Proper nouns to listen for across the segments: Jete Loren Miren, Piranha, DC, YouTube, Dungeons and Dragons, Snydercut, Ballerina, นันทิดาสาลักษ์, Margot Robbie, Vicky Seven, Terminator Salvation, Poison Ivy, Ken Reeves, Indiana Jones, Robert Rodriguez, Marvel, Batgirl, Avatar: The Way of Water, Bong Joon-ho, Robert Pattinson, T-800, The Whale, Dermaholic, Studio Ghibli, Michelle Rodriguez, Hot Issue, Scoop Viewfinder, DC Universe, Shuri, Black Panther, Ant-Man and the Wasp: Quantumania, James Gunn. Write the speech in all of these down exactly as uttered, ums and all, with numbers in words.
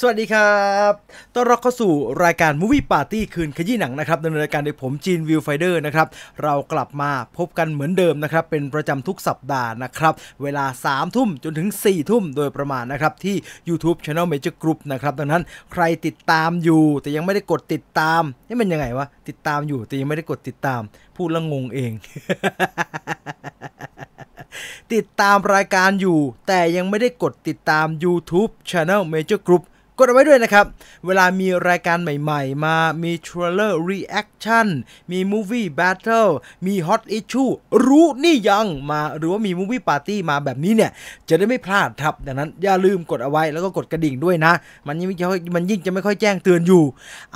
สวัสดีครับต้อนรับเข้าสู่รายการ Movie Party คืนขยี้หนังนะครับดำเนินรายการโดยผมจีนวิวไฟเดอร์นะครับเรากลับมาพบกันเหมือนเดิมนะครับเป็นประจำทุกสัปดาห์นะครับเวลาสามทุ่มจนถึงสี่ทุ่มโดยประมาณนะครับที่ YouTube Channel Major Group นะครับดังนั้นใครติดตามอยู่แต่ยังไม่ได้กดติดตามนี่มันยังไงวะติดตามอยู่แต่ยังไม่ได้กดติดตามพูดแล้วงงเอง ติดตามรายการอยู่แต่ยังไม่ได้กดติดตาม YouTube Channel Major Groupกดเอาไว้ด้วยนะครับเวลามีรายการใหม่ๆมามี Trailer Reaction มี Movie Battle มี Hot Issue รู้นี่ยังมาหรือว่ามี Movie Party มาแบบนี้เนี่ยจะได้ไม่พลาดครับดังนั้นอย่าลืมกดเอาไว้แล้วก็กดกระดิ่งด้วยนะมันยิ่งมันยิ่งจะไม่ค่อยแจ้งเตือนอยู่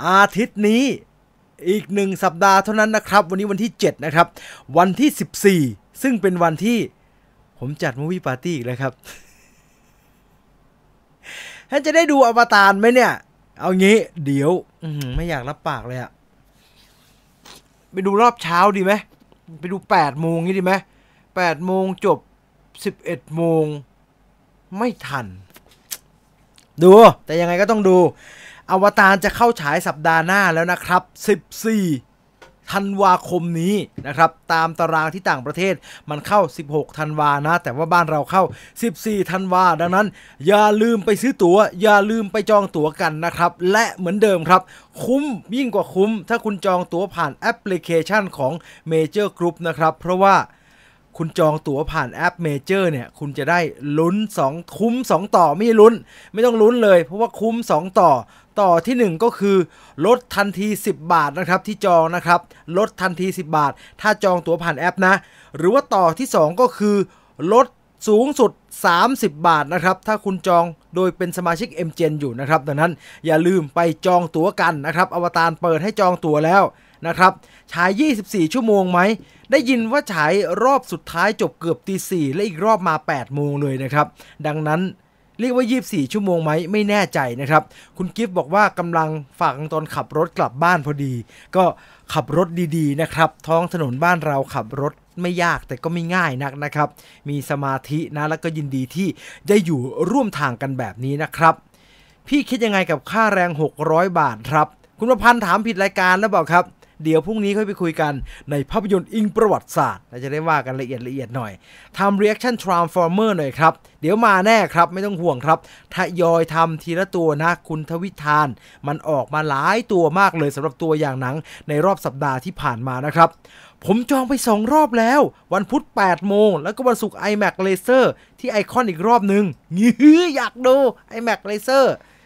อาทิตย์นี้อีกหนึ่งสัปดาห์เท่านั้นนะครับวันนี้วันที่เจ็ดนะครับวันที่สิบสี่ซึ่งเป็นวันที่ผมจัด Movie Party อีกแล้วครับท่านจะได้ดูอวตารไหมเนี่ยเอางี้เดี๋ยวไม่อยากรับปากเลยอะไปดูรอบเช้าดีไหมไปดูแปดโมงนี้ดีไหมแปดโมงจบสิบเอ็ดโมงไม่ทันดูแต่ยังไงก็ต้องดูอวตารจะเข้าฉายสัปดาห์หน้าแล้วนะครับสิบสี่ธันวาคมนี้นะครับตามตารางที่ต่างประเทศมันเข้าสิบหกธันวานะแต่ว่าบ้านเราเข้าสิบสี่ธันวาดังนั้นอย่าลืมไปซื้อตั๋วอย่าลืมไปจองตั๋วกันนะครับและเหมือนเดิมครับคุ้มยิ่งกว่าคุ้มถ้าคุณจองตั๋วผ่านแอปพลิเคชันของ Major Group นะครับเพราะว่าคุณจองตั๋วผ่านแอป Major เนี่ยคุณจะได้ลุ้นสองคุ้มสองต่อไม่ลุ้นไม่ต้องลุ้นเลยเพราะว่าคุ้มสองต่อต่อที่หนึ่งก็คือลดทันทีสิบบาทนะครับที่จองนะครับลดทันทีสิบบาทถ้าจองตั๋วผ่านแอปนะหรือว่าต่อที่สองก็คือลดสูงสุดสามสิบบาทนะครับถ้าคุณจองโดยเป็นสมาชิก เอ็ม จี อี เอ็น อยู่นะครับดังนั้นอย่าลืมไปจองตั๋วกันนะครับอวตารเปิดให้จองตั๋วแล้วนะครับฉายยี่สิบสี่ชั่วโมงไหมได้ยินว่าฉายรอบสุดท้ายจบเกือบตีสี่และอีกรอบมาแปดโมงเลยนะครับดังนั้นเรียกว่ายี่สิบสี่ชั่วโมงไหมไม่แน่ใจนะครับคุณกิฟต์บอกว่ากำลังฝากตอนขับรถกลับบ้านพอดีก็ขับรถดีๆนะครับท้องถนนบ้านเราขับรถไม่ยากแต่ก็ไม่ง่ายนักนะครับมีสมาธินะแล้วก็ยินดีที่ได้อยู่ร่วมทางกันแบบนี้นะครับพี่คิดยังไงกับค่าแรงหกร้อยบาทครับคุณประพันธ์ถามผิดรายการแล้วเปล่าครับเดี๋ยวพรุ่งนี้ค่อยไปคุยกันในภาพยนตร์อิงประวัติศาสตร์เราจะได้ว่ากันละเอียดละเอียดหน่อยทำ reaction transformer หน่อยครับเดี๋ยวมาแน่ครับไม่ต้องห่วงครับทยอยทำทีละตัวนะคุณทวิธานมันออกมาหลายตัวมากเลยสำหรับตัวอย่างหนังในรอบสัปดาห์ที่ผ่านมานะครับผมจองไปสองรอบแล้ววันพุธแปดโมงแล้วก็วันศุกร์ ไอแม็กซ์ Laser ที่ไอคอนอีกรอบนึงอยากดู ไอแม็กซ์ Laser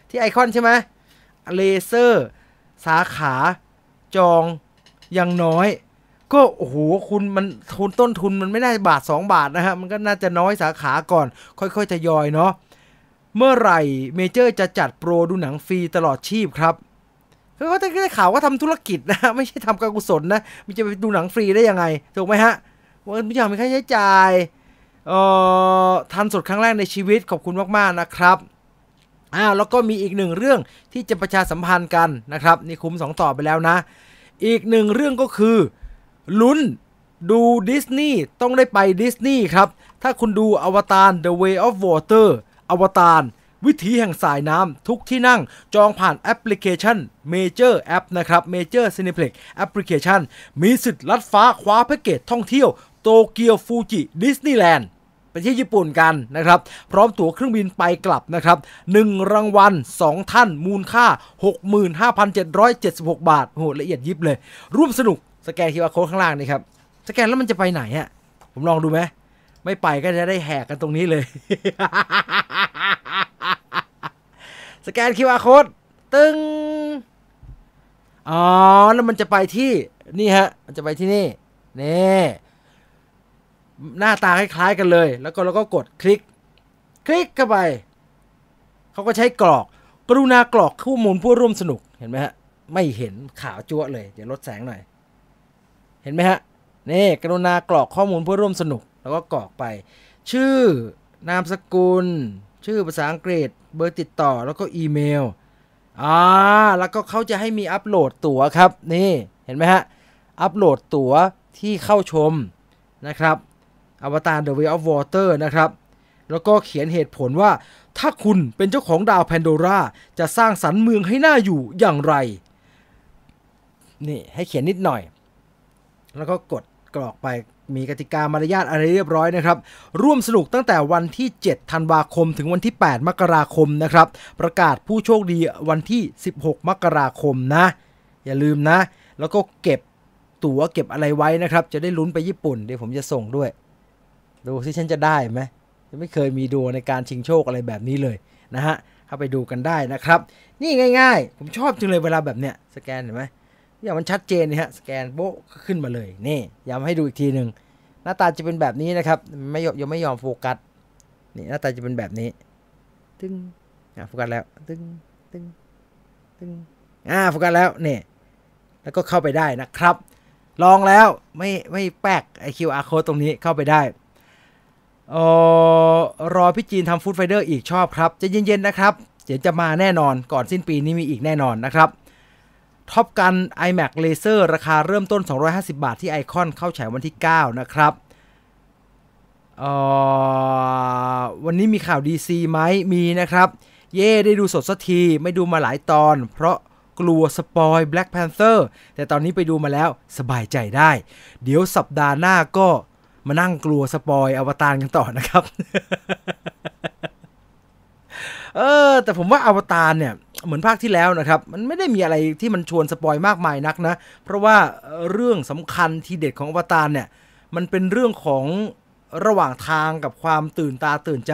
ที่ไอคอนใช่ไหม Laser สาขาจองอย่างน้อยก็โอ้โหคุณมันทุนต้นทุนมันไม่น่าจะบาทสองบาทนะฮะมันก็น่าจะน้อยสาขาก่อนค่อยๆทยอยเนาะเมื่อไหร่เมเจอร์จะจัดโปรดูหนังฟรีตลอดชีพครับก็ได้ข่าวว่าทำธุรกิจนะไม่ใช่ทำการกุศลนะมันจะไปดูหนังฟรีได้ยังไงถูกไหมฮะว่าไม่อยากมีค่าใช้จ่ายเอ่อทันสดครั้งแรกในชีวิตขอบคุณมากๆนะครับอ้าวแล้วก็มีอีกหนึ่งเรื่องที่จะประชาสัมพันธ์กันนะครับนี่คุ้มสองต่อไปแล้วนะอีกหนึ่งเรื่องก็คือลุ้นดูดิสนีย์ต้องได้ไปดิสนีย์ครับถ้าคุณดู Avatar: The Way of Water อวตารวิถีแห่งสายน้ำทุกที่นั่งจองผ่านแอปพลิเคชัน Major App นะครับ Major Cineplex Application มีสิทธิ์ลัดฟ้าคว้าแพ็กเกจท่องเที่ยวโตเกียวฟูจิดิสนีย์แลนด์ไปที่ญี่ปุ่นกันนะครับพร้อมตั๋วเครื่องบินไปกลับนะครับหนึ่งรางวัลสองท่านมูลค่า หกหมื่นห้าพันเจ็ดร้อยเจ็ดสิบหก บาทโอ้โหละเอียดยิบเลยร่วมสนุกสแกน คิว อาร์ Code ข้างล่างนี่ครับสแกนแล้วมันจะไปไหนฮะผมลองดูไหมไม่ไปก็จะได้แหกกันตรงนี้เลย สแกน คิว อาร์ Code ตึงอ๋อแล้วมันจะไปที่นี่ฮะมันจะไปที่นี่นี่หน้าตาคล้ายๆกันเลยแล้วก็เราก็กดคลิกคลิกเข้าไปเขาก็ใช้กรอกกรุณากรอกข้อมูลผู้ร่วมสนุกเห็นไหมฮะไม่เห็นขาวจั๊วะเลยเดี๋ยวลดแสงหน่อยเห็นไหมฮะนี่กรุณากรอกข้อมูลผู้ร่วมสนุกแล้วก็กรอกไปชื่อนามสกุลชื่อภาษาอังกฤษเบอร์ติดต่อแล้วก็อีเมลอ่าแล้วก็เขาจะให้มีอัปโหลดตั๋วครับนี่เห็นไหมฮะอัปโหลดตั๋วที่เข้าชมนะครับ Avatar: The Way of Water นะครับแล้วก็เขียนเหตุผลว่าถ้าคุณเป็นเจ้าของดาวแพนโดราจะสร้างสรรค์เมืองให้น่าอยู่อย่างไรนี่ให้เขียนนิดหน่อยแล้วก็กดกรอกไปมีกติกามารยาทอะไรเรียบร้อยนะครับร่วมสนุกตั้งแต่วันที่เจ็ดธันวาคมถึงวันที่แปดมกราคมนะครับประกาศผู้โชคดีวันที่สิบหกมกราคมนะอย่าลืมนะแล้วก็เก็บตั๋วเก็บอะไรไว้นะครับจะได้ลุ้นไปญี่ปุ่นเดี๋ยวผมจะส่งด้วยดูสิฉันจะได้ไหมจะไม่เคยมีดวงในการชิงโชคอะไรแบบนี้เลยนะฮะเข้าไปดูกันได้นะครับนี่ง่ายๆผมชอบจังเลยเวลาแบบเนี้ยสแกนเห็นไหมอย่างมันชัดเจนนะฮะสแกนโบ๊ะขึ้นมาเลยนี่ย้ำให้ดูอีกทีหนึ่งหน้าตาจะเป็นแบบนี้นะครับไม่ยอมยังไม่ยอมโฟกัสนี่หน้าตาจะเป็นแบบนี้ตึ้งอ่ะโฟกัสแล้วตึ้งตึ้งตึ้งอ่าโฟกัสแล้วนี่แล้วก็เข้าไปได้นะครับลองแล้วไม่ไม่แป๊กไอคิวอาร์โค้ดตรงนี้เข้าไปได้เอ่อรอพี่จีนทำฟู้ดไฟเดอร์อีกชอบครับจะเย็นๆนะครับเดี๋ยวจะมาแน่นอนก่อนสิ้นปีนี้มีอีกแน่นอนนะครับท็อปกัน ไอแม็กซ์ เลเซอร์ราคาเริ่มต้นสองร้อยห้าสิบบาทที่ไอคอนเข้าฉายวันที่เก้านะครับเอ่อวันนี้มีข่าว ดี ซี ไหมมีนะครับเย่ได้ดูสดสักทีไม่ดูมาหลายตอนเพราะกลัวสปอย Black Panther แต่ตอนนี้ไปดูมาแล้วสบายใจได้เดี๋ยวสัปดาห์หน้าก็มานั่งกลัวสปอยอวตารกันต่อนะครับเออแต่ผมว่าอวตารเนี่ยเหมือนภาคที่แล้วนะครับมันไม่ได้มีอะไรที่มันชวนสปอยมากมายนักนะเพราะว่าเรื่องสำคัญทีเด็ดของอวตารเนี่ยมันเป็นเรื่องของระหว่างทางกับความตื่นตาตื่นใจ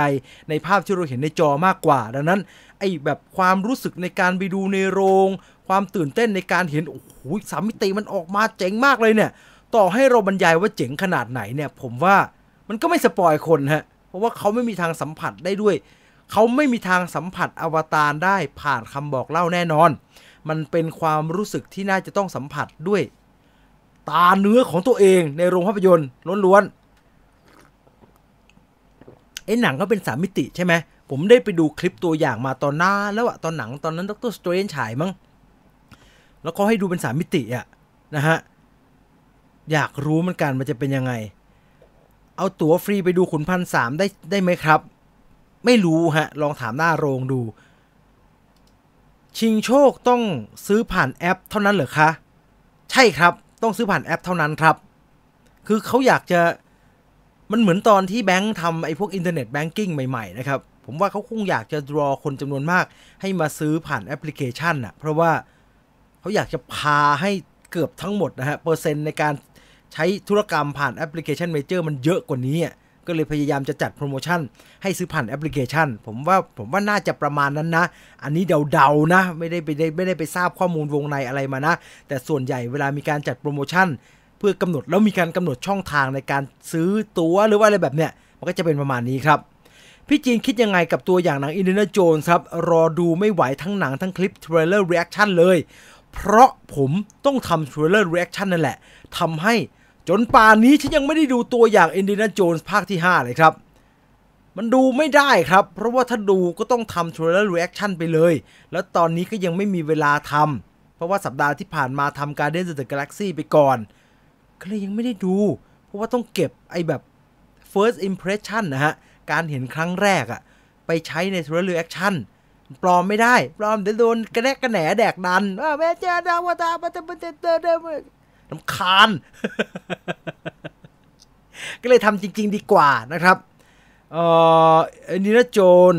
ในภาพที่เราเห็นในจอมากกว่าดังนั้นไอ้แบบความรู้สึกในการไปดูในโรงความตื่นเต้นในการเห็นโอ้โหสามมิติมันออกมาเจ๋งมากเลยเนี่ยต่อให้เราบรรยายว่าเจ๋งขนาดไหนเนี่ยผมว่ามันก็ไม่สปอยคนฮะเพราะว่าเขาไม่มีทางสัมผัสได้ด้วยเขาไม่มีทางสัมผัสอวตารได้ผ่านคำบอกเล่าแน่นอนมันเป็นความรู้สึกที่น่าจะต้องสัมผัสด้วยตาเนื้อของตัวเองในโรงภาพยนตร์ล้วนๆไอ้หนังก็เป็นสามมิติใช่ไหมผมได้ไปดูคลิปตัวอย่างมาตอนหน้าแล้วอะตอนหนังตอนนั้นดร.สเตรนจ์ฉายมั้งแล้วก็ให้ดูเป็นสามมิติอะนะฮะอยากรู้มันกันมันจะเป็นยังไงเอาตั๋วฟรีไปดูขุนพันสามได้ได้ไหมครับไม่รู้ฮะลองถามหน้าโรงดูชิงโชคต้องซื้อผ่านแอปเท่านั้นเหรอคะใช่ครับต้องซื้อผ่านแอปเท่านั้นครับคือเขาอยากจะมันเหมือนตอนที่แบงค์ทำไอ้พวกอินเทอร์เน็ตแบงกิ้งใหม่ๆนะครับผมว่าเขาคงอยากจะรอคนจำนวนมากให้มาซื้อผ่านแอปพลิเคชันน่ะเพราะว่าเขาอยากจะพาให้เกือบทั้งหมดนะฮะเปอร์เซ็นต์ในการใช้ธุรกรรมผ่านแอปพลิเคชันเมเจอร์มันเยอะกว่านี้ก็เลยพยายามจะจัดโปรโมชั่นให้ซื้อผ่านแอปพลิเคชันผมว่าผมว่าน่าจะประมาณนั้นนะอันนี้เดาๆนะไม่ได้ไปได้ไม่ได้ไปทราบข้อมูลวงในอะไรมานะแต่ส่วนใหญ่เวลามีการจัดโปรโมชั่นเพื่อกำหนดแล้วมีการกำหนดช่องทางในการซื้อตั๋วหรือว่าอะไรแบบเนี้ยมันก็จะเป็นประมาณนี้ครับพี่จีนคิดยังไงกับตัวอย่างหนัง Indiana Jones ครับรอดูไม่ไหวทั้งหนังทั้งคลิป Trailer Reaction เลยเพราะผมต้องทำ Trailer Reaction นั่นแหละทำให้จนป่านนี้ฉันยังไม่ได้ดูตัวอย่าง Indiana Jones ภาคที่ห้าเลยครับมันดูไม่ได้ครับเพราะว่าถ้าดูก็ต้องทำ Trailer Reaction ไปเลยแล้วตอนนี้ก็ยังไม่มีเวลาทำเพราะว่าสัปดาห์ที่ผ่านมาทำ Guardians of the Galaxy ไปก่อนก็เลยยังไม่ได้ดูเพราะว่าต้องเก็บไอ้แบบ First Impression นะฮะการเห็นครั้งแรกอะไปใช้ใน Trailer Reactionปลอมไม่ได้ปลอมเดี๋ยวโดนกระแนกกระแหนแดกดันว่าแม่เจ้าดาวตาปะตะปะเตเตเดมรำคาญก็เลยทำจริงๆดีกว่านะครับเอ่อนิราโจน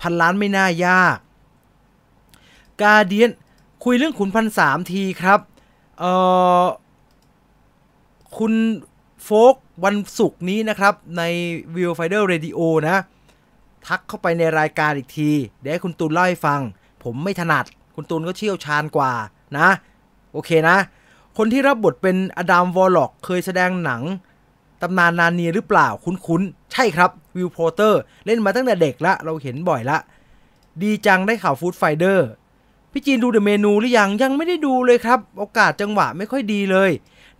พันล้านไม่น่ายากกาเดียนคุยเรื่องขุนพันสามทีครับเอ่อคุณโฟกวันศุกร์นี้นะครับในวิวไฟเดอร์เรดิโอนะทักเข้าไปในรายการอีกทีเดี๋ยวให้คุณตูนเล่าให้ฟังผมไม่ถนัดคุณตูนก็เชี่ยวชาญกว่านะโอเคนะคนที่รับบทเป็นอดัมวอลล็อกเคยแสดงหนังตำนานนาเนียหรือเปล่าคุ้นๆใช่ครับวิลโพเตอร์เล่นมาตั้งแต่เด็กละเราเห็นบ่อยละดีจังได้ข่าวฟู้ดไฟเดอร์พี่จีนดูเดอะเมนูหรือยังยังไม่ได้ดูเลยครับโอกาสจังหวะไม่ค่อยดีเลย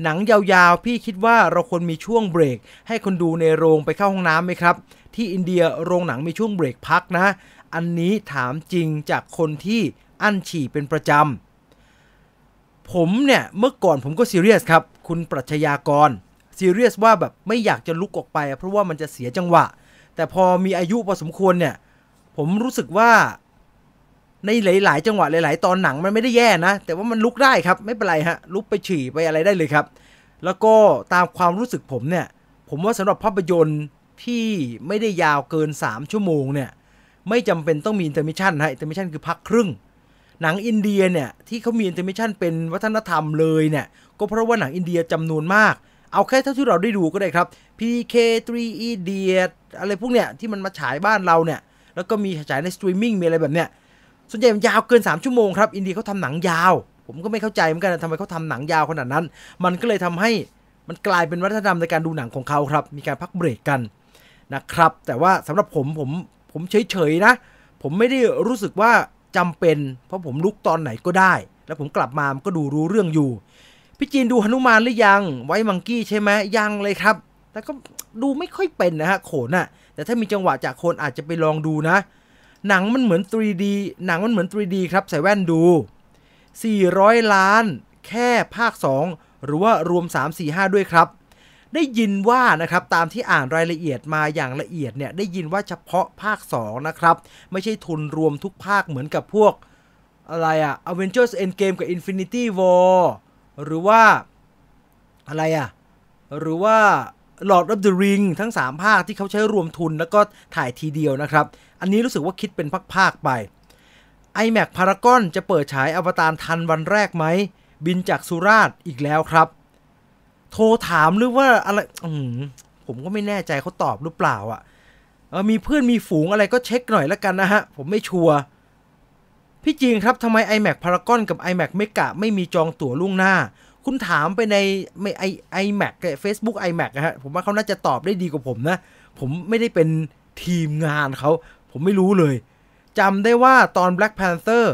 หนังยาวๆพี่คิดว่าเราควรมีช่วงเบรกให้คนดูในโรงไปเข้าห้องน้ำไหมครับที่อินเดียโรงหนังมีช่วงเบรกพักนะอันนี้ถามจริงจากคนที่อั้นฉี่เป็นประจำผมเนี่ยเมื่อก่อนผมก็ซีเรียสครับคุณปรัชญากร ซีเรียสว่าแบบไม่อยากจะลุกออกไปเพราะว่ามันจะเสียจังหวะแต่พอมีอายุพอสมควรเนี่ยผมรู้สึกว่าในหลายๆจังหวะหลายๆตอนหนังมันไม่ได้แย่นะแต่ว่ามันลุกได้ครับไม่เป็นไรฮะลุกไปฉี่ไปอะไรได้เลยครับแล้วก็ตามความรู้สึกผมเนี่ยผมว่าสำหรับภาพยนตร์ที่ไม่ได้ยาวเกินสามชั่วโมงเนี่ยไม่จำเป็นต้องมีอินเตอร์มิชชั่นฮะอินเตอร์มิชชั่นคือพักครึ่งหนังอินเดียเนี่ยที่เขามีอินเตอร์มิชชั่นเป็นวัฒนธรรมเลยเนี่ยก็เพราะว่าหนังอินเดียจำนวนมากเอาแค่เท่าที่เราได้ดูก็ได้ครับ พี เค ทรี Idiot อะไรพวกเนี่ยที่มันมาฉายบ้านเราเนี่ยแล้วก็มีฉายในสตรีมมิ่งมีอะไรแบบเนี้ยส่วนใหญ่มันยาวเกินสามชั่วโมงครับอินเดียเขาทำหนังยาวผมก็ไม่เข้าใจเหมือนกันทำไมเขาทำหนังยาวขนาดนั้นมันก็เลยทำให้มันกลายเป็นวัฒนธรรมในการดูหนังของเขาครับมีการพักเบรกกันนะครับแต่ว่าสำหรับผมผมผมเฉยๆนะผมไม่ได้รู้สึกว่าจำเป็นเพราะผมลุกตอนไหนก็ได้แล้วผมกลับมามันก็ดูรู้เรื่องอยู่พี่จีนดูหนุมานหรือยังไว้มังกี้ใช่ไหมยังเลยครับแต่ก็ดูไม่ค่อยเป็นนะฮะโขนอ่ะแต่ถ้ามีจังหวะจากโขนอาจจะไปลองดูนะหนังมันเหมือน ทรี ดี หนังมันเหมือน ทรี ดี ครับใส่แว่นดูสี่ร้อยล้านแค่ภาคสองหรือว่ารวมสาม สี่ ห้าด้วยครับได้ยินว่านะครับตามที่อ่านรายละเอียดมาอย่างละเอียดเนี่ยได้ยินว่าเฉพาะภาคสองนะครับไม่ใช่ทุนรวมทุกภาคเหมือนกับพวกอะไรอะ Avengers Endgame กับ Infinity War หรือว่าอะไรอะหรือว่า Lord of the Ring ทั้งสามภาคที่เขาใช้รวมทุนแล้วก็ถ่ายทีเดียวนะครับอันนี้รู้สึกว่าคิดเป็นภาคๆไป ไอแม็กซ์ Paragon จะเปิดฉายอวตารทันวันแรกไหมบินจากสุราษฎร์อีกแล้วครับโทรถามหรือว่าอะไรผมก็ไม่แน่ใจเขาตอบหรือเปล่าอ่ะมีเพื่อนมีฝูงอะไรก็เช็คหน่อยละกันนะฮะผมไม่ชัวร์พี่จริงครับทำไม ไอแม็กซ์ Paragon กับ ไอแม็กซ์ Mega ไม่มีจองตั๋วล่วงหน้าคุณถามไปในไม่ไอ ไอแม็กซ์ Facebook ไอแม็กซ์ นะฮะผมว่าเขาน่าจะตอบได้ดีกว่าผมนะผมไม่ได้เป็นทีมงานเขาผมไม่รู้เลยจำได้ว่าตอน Black Panther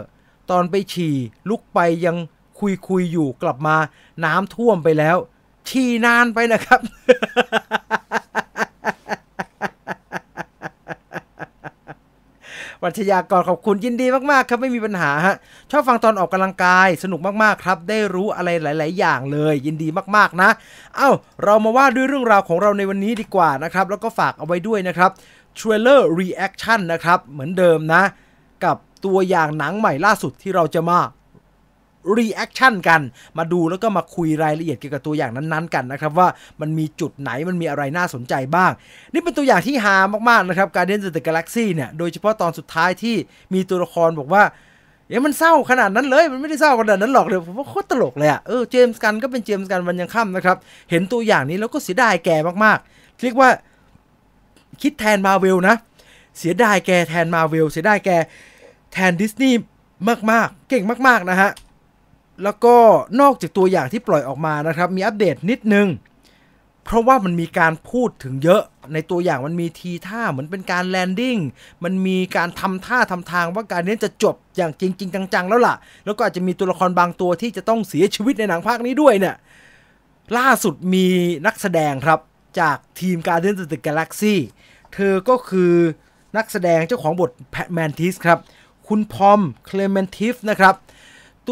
ตอนไปฉี่ลุกไปยังคุยคุยอยู่กลับมาน้ำท่วมไปแล้วฉี่นานไปนะครับ วัชยากรขอบคุณยินดีมากๆครับไม่มีปัญหาฮะชอบฟังตอนออกกำลังกายสนุกมากๆครับได้รู้อะไรหลายๆอย่างเลยยินดีมากๆนะเอ้าเรามาว่าด้วยเรื่องราวของเราในวันนี้ดีกว่านะครับแล้วก็ฝากเอาไว้ด้วยนะครับ Trailer Reaction นะครับเหมือนเดิมนะกับตัวอย่างหนังใหม่ล่าสุดที่เราจะมาreaction กันมาดูแล้วก็มาคุยรายละเอียดเกี่ยวกับตัวอย่างนั้นๆกันนะครับว่ามันมีจุดไหนมันมีอะไรน่าสนใจบ้างนี่เป็นตัวอย่างที่ฮามากๆนะครับ Guardians of the Galaxy เนี่ยโดยเฉพาะตอนสุดท้ายที่มีตัวละครบอกว่าเอ๊ะมันเศร้าขนาดนั้นเลยมันไม่ได้เศร้าขนาดนั้นหรอกเลยผมว่าโคตรตลกเลยอ่ะเออเจมส์กันก็เป็นเจมส์กันวันยังค่ำนะครับเห็นตัวอย่างนี้แล้วก็เสียดายแกมากๆเรียกว่าคิดแทน Marvel นะเสียดายแกแทน Marvel เสียดายแกแทน Disney มากๆเก่งมากๆนะฮะแล้วก็นอกจากตัวอย่างที่ปล่อยออกมานะครับมีอัปเดตนิดนึงเพราะว่ามันมีการพูดถึงเยอะในตัวอย่างมันมีทีท่าเหมือนเป็นการแลนดิ้งมันมีการทำท่าทำทางว่าการนี้จะจบอย่างจริงจริงจังๆแล้วล่ะแล้วก็อาจจะมีตัวละครบางตัวที่จะต้องเสียชีวิตในหนังภาคนี้ด้วยเนี่ยล่าสุดมีนักแสดงครับจากทีม Guardians of the Galaxy เธอก็คือนักแสดงเจ้าของบทแพทแมนทิสครับคุณพอมเคลเมนทิฟนะครับ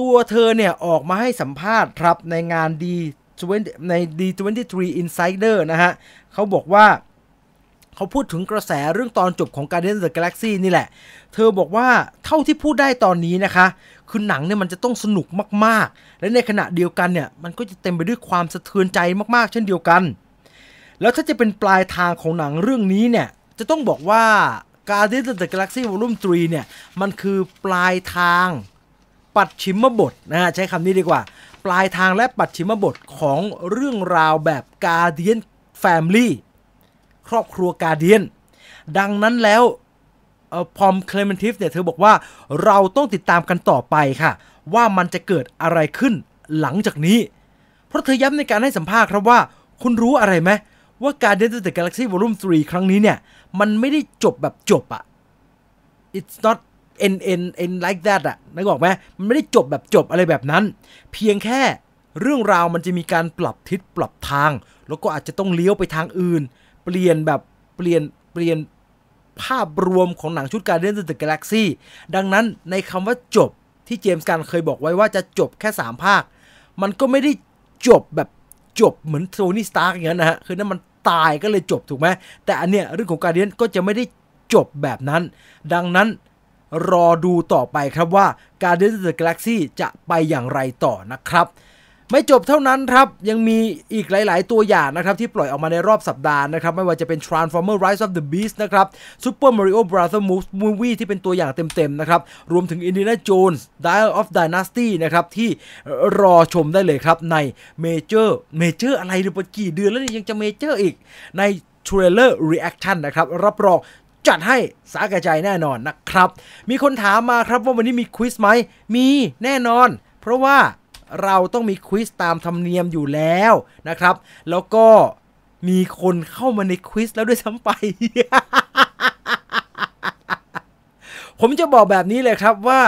ตัวเธอเนี่ยออกมาให้สัมภาษณ์ครับในงาน ดี ทเวนตี้ ใน ดี ทเวนตี้ทรี Insider นะฮะเขาบอกว่าเขาพูดถึงกระแสเรื่องตอนจบของ Guardians of the Galaxy นี่แหละเธอบอกว่าเท่าที่พูดได้ตอนนี้นะคะคือหนังเนี่ยมันจะต้องสนุกมากๆและในขณะเดียวกันเนี่ยมันก็จะเต็มไปด้วยความสะเทือนใจมากๆเช่นเดียวกันแล้วถ้าจะเป็นปลายทางของหนังเรื่องนี้เนี่ยจะต้องบอกว่า Guardians of the Galaxy Volume สามเนี่ยมันคือปลายทางปัดชิมบทนะใช้คำนี้ดีกว่าปลายทางและปัดชิมบทของเรื่องราวแบบการเดียนแฟมิลี่ครอบครัวการเดียนดังนั้นแล้วพอมเคลเมนทิฟเนี่ยเธอบอกว่าเราต้องติดตามกันต่อไปค่ะว่ามันจะเกิดอะไรขึ้นหลังจากนี้เพราะเธอย้ำในการให้สัมภาษณ์ครับว่าคุณรู้อะไรไหมว่าการเดียนตัวเดอะกาแล็กซี่วอลุ่มสามครั้งนี้เนี่ยมันไม่ได้จบแบบจบอะ it's not end end end like that อะนึกออกไหมมันไม่ได้จบแบบจบอะไรแบบนั้นเพียงแค่เรื่องราวมันจะมีการปรับทิศปรับทางแล้วก็อาจจะต้องเลี้ยวไปทางอื่นเปลี่ยนแบบเปลี่ยนเปลี่ยนภาพรวมของหนังชุด Guardians of the Galaxy ดังนั้นในคำว่าจบที่เจมส์กันเคยบอกไว้ว่าจะจบแค่สามภาคมันก็ไม่ได้จบแบบ จบเหมือนโทนี่สตาร์กอย่างนั้นนะฮะคือนั่นมันตายก็เลยจบถูกไหมแต่อันเนี้ยเรื่องของGuardiansก็จะไม่ได้จบแบบนั้นดังนั้นรอดูต่อไปครับว่าGuardians of the Galaxyจะไปอย่างไรต่อนะครับไม่จบเท่านั้นครับยังมีอีกหลายๆตัวอย่างนะครับที่ปล่อยออกมาในรอบสัปดาห์นะครับไม่ว่าจะเป็น Transformer Rise of the Beast นะครับ Super Mario Brothers Movie ที่เป็นตัวอย่างเต็มๆนะครับรวมถึง Indiana Jones Dial of Dynasty นะครับที่รอชมได้เลยครับใน Major Major อะไรหรือเปล่ากี่เดือนแล้วนี่ยังจะ Major อีกใน Trailer Reaction นะครับรับรองจัดให้สาแก่ใจแน่นอนนะครับมีคนถามมาครับว่าวันนี้มีควิซไหมมีแน่นอนเพราะว่าเราต้องมีควิซตามธรรมเนียมอยู่แล้วนะครับแล้วก็มีคนเข้ามาในควิซแล้วด้วยซ้ำไป ผมจะบอกแบบนี้เลยครับว่า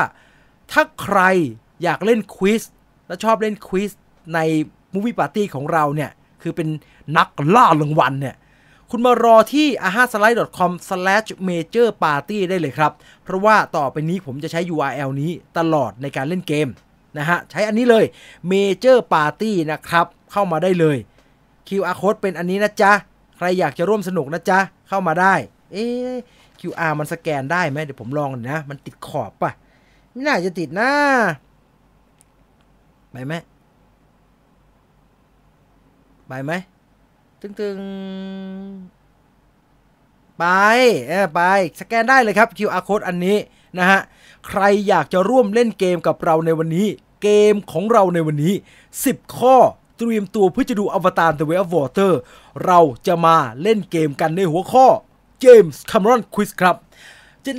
ถ้าใครอยากเล่นควิซและชอบเล่นควิซใน Movie Party ของเราเนี่ยคือเป็นนักล่ารางวัลเนี่ยคุณมารอที่ อาฮาสไลด์ ดอท คอม สแลช เมเจอร์ ปาร์ตี้ ได้เลยครับเพราะว่าต่อไปนี้ผมจะใช้ ยู อาร์ แอล นี้ตลอดในการเล่นเกมนะฮะใช้อันนี้เลย Major Party นะครับเข้ามาได้เลย คิว อาร์ Code เป็นอันนี้นะจ๊ะใครอยากจะร่วมสนุกนะจ๊ะเข้ามาได้เอ๊ะ คิว อาร์ มันสแกนได้ไหมเดี๋ยวผมลองดูนะมันติดขอบป่ะไม่น่าจะติดนะไปไหมไปไหมตึงๆไปเออไปสแกนได้เลยครับ คิว อาร์ Code อันนี้นะฮะใครอยากจะร่วมเล่นเกมกับเราในวันนี้เกมของเราในวันนี้สิบข้อเตรียมตัวเพื่อจะดู Avatar: The Way of Water เราจะมาเล่นเกมกันในหัวข้อ James Cameron Quiz ครับ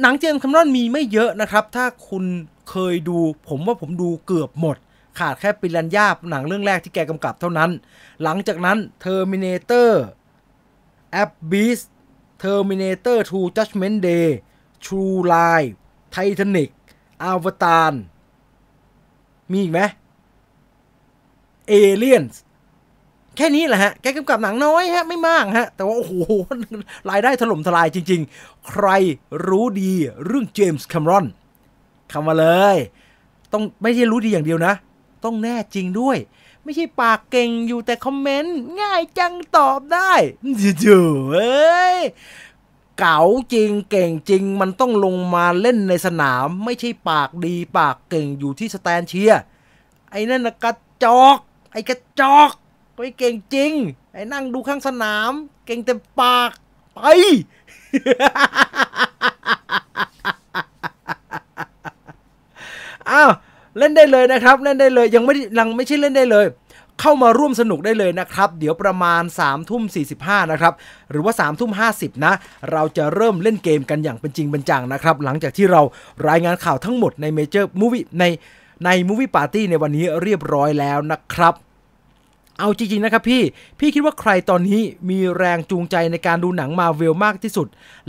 หนัง James Cameron มีไม่เยอะนะครับถ้าคุณเคยดูผมว่าผมดูเกือบหมดขาดแค่ปิรันย่าหนังเรื่องแรกที่แกกำกับเท่านั้นหลังจากนั้น Terminator Abyss Terminator ทู Judgment Day True Liesไททานิกอวตารมีอีกไหมเอเลียนแค่นี้แหละฮะแกกำกับหนังน้อยฮะไม่มากฮะแต่ว่าโอ้โหรายได้ถล่มทลายจริงๆใครรู้ดีเรื่องเจมส์แคมรอนเข้ามาเลยต้องไม่ใช่รู้ดีอย่างเดียวนะต้องแน่จริงด้วยไม่ใช่ปากเก่งอยู่แต่คอมเมนต์ง่ายจังตอบได้เจ๋อเอ้ยเก่าจริงเก่งจริงมันต้องลงมาเล่นในสนามไม่ใช่ปากดีปากเก่งอยู่ที่สแตนเชียร์ไอ้นั่นนะกระจอกไอ้กระจอกไม่เก่งจริงไอ้นั่งดูข้างสนามเก่งแต่ปากไป อ้าวเล่นได้เลยนะครับเล่นได้เลยยังไม่ยังไม่ใช่เล่นได้เลยเข้ามาร่วมสนุกได้เลยนะครับเดี๋ยวประมาณ สามทุ่มสี่สิบห้า นะครับหรือว่า สามทุ่มห้าสิบ นะเราจะเริ่มเล่นเกมกันอย่างเป็นจริงเป็นจังนะครับหลังจากที่เรารายงานข่าวทั้งหมดใน Major Movie ในใน Movie Party ในวันนี้เรียบร้อยแล้วนะครับเอาจริงๆนะครับพี่พี่คิดว่าใครตอนนี้มีแรงจูงใจในการดูหนัง Marvel มากที่สุด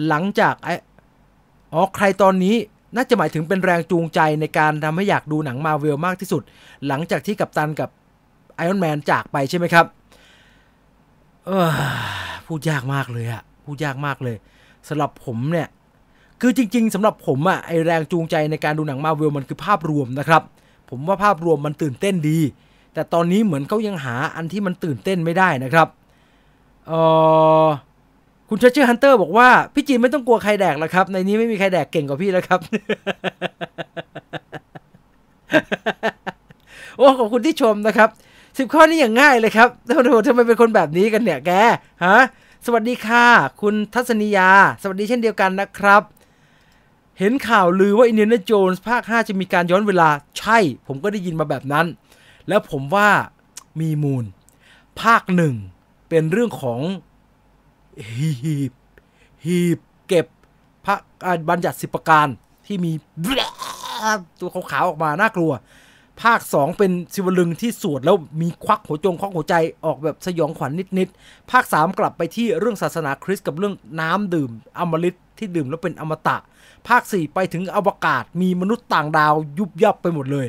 หลังจากอ๋อใครตอนนี้น่าจะหมายถึงเป็นแรงจูงใจในการทำให้อยากดูหนัง Marvel มากที่สุดหลังจากที่กัปตันกับไอรอนแมนจากไปใช่ไหมครับพูดยากมากเลยอะพูดยากมากเลยสำหรับผมเนี่ยคือจริงๆสำหรับผมอะไอแรงจูงใจในการดูหนังมาร์เวลมันคือภาพรวมนะครับผมว่าภาพรวมมันตื่นเต้นดีแต่ตอนนี้เหมือนเขายังหาอันที่มันตื่นเต้นไม่ได้นะครับเอ่อคุณเชอร์เชอร์ฮันเตอร์บอกว่าพี่จีนไม่ต้องกลัวใครแดกแล้วครับในนี้ไม่มีใครแดกเก่งกว่าพี่แล้วครับ โอ้ขอบคุณที่ชมนะครับสิบข้อนี้อย่างง่ายเลยครับโอ้โหทำไมเป็นคนแบบนี้กันเนี่ยแกฮะสวัสดีค่ะคุณทัศนียาสวัสดีเช่นเดียวกันนะครับเห็นข่าวลือว่า Indiana Jones ภาคห้าจะมีการย้อนเวลาใช่ผมก็ได้ยินมาแบบนั้นแล้วผมว่ามีมูลภาคหนึ่งเป็นเรื่องของหีบหีบเก็บพระบัญญัติสิบประการที่มีตัวขาวๆออกมาน่ากลัวภาคสองเป็นศิวลึงที่สวดแล้วมีควักหัวจงควักหัวใจออกแบบสยองขวัญ น, นิดๆภาคสามกลับไปที่เรื่องศาสนาคริสต์กับเรื่องน้ำดื่มอมฤตที่ดื่มแล้วเป็นอมตะภาคสี่ไปถึงอวกาศมีมนุษย์ต่างดาวยุบยับไปหมดเลย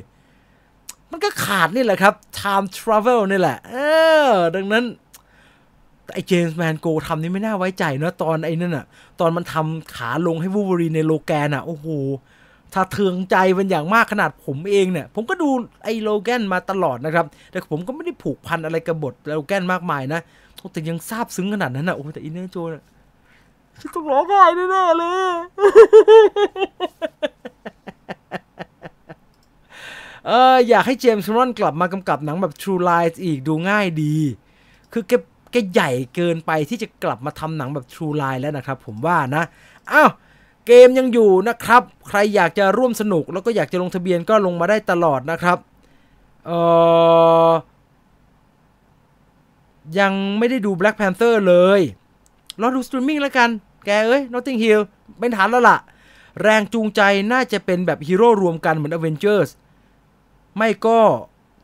มันก็ขาดนี่แหละครับ time travel นี่แหละเออดังนั้นไอ้เจมส์แมนโกทำนี่ไม่น่าไว้ใจนะตอนไอ้นั่นน่ะตอนมันทำขาลงให้วูล์ฟเวอรีนในโลแกนน่ะโอ้โห สะเทือนใจเป็นอย่างมากขนาดผมเองเนี่ยผมก็ดูไอ้โลแกนมาตลอดนะครับแต่ผมก็ไม่ได้ผูกพันอะไรกับบทโลแกนมากมายนะแต่ยังซาบซึ้งขนาดนั้นนะโอ้แต่อินเนอร์โจนฉันต้องร้องไห้แน่ๆเลยเอออยากให้เจมส์ แคมรอนกลับมากำกับหนังแบบ True Lies อีกดูง่ายดีคือแกแกใหญ่เกินไปที่จะกลับมาทำหนังแบบ True Lies แล้วนะครับผมว่านะอ้าวเกมยังอยู่นะครับใครอยากจะร่วมสนุกแล้วก็อยากจะลงทะเบียนก็ลงมาได้ตลอดนะครับเออยังไม่ได้ดู Black Panther เลยรอดูสตรีมมิ่งแล้วกันแกเอ้ย Notting Hill เป็นฐานแล้วล่ะแรงจูงใจน่าจะเป็นแบบฮีโร่รวมกันเหมือน Avengers ไม่ก็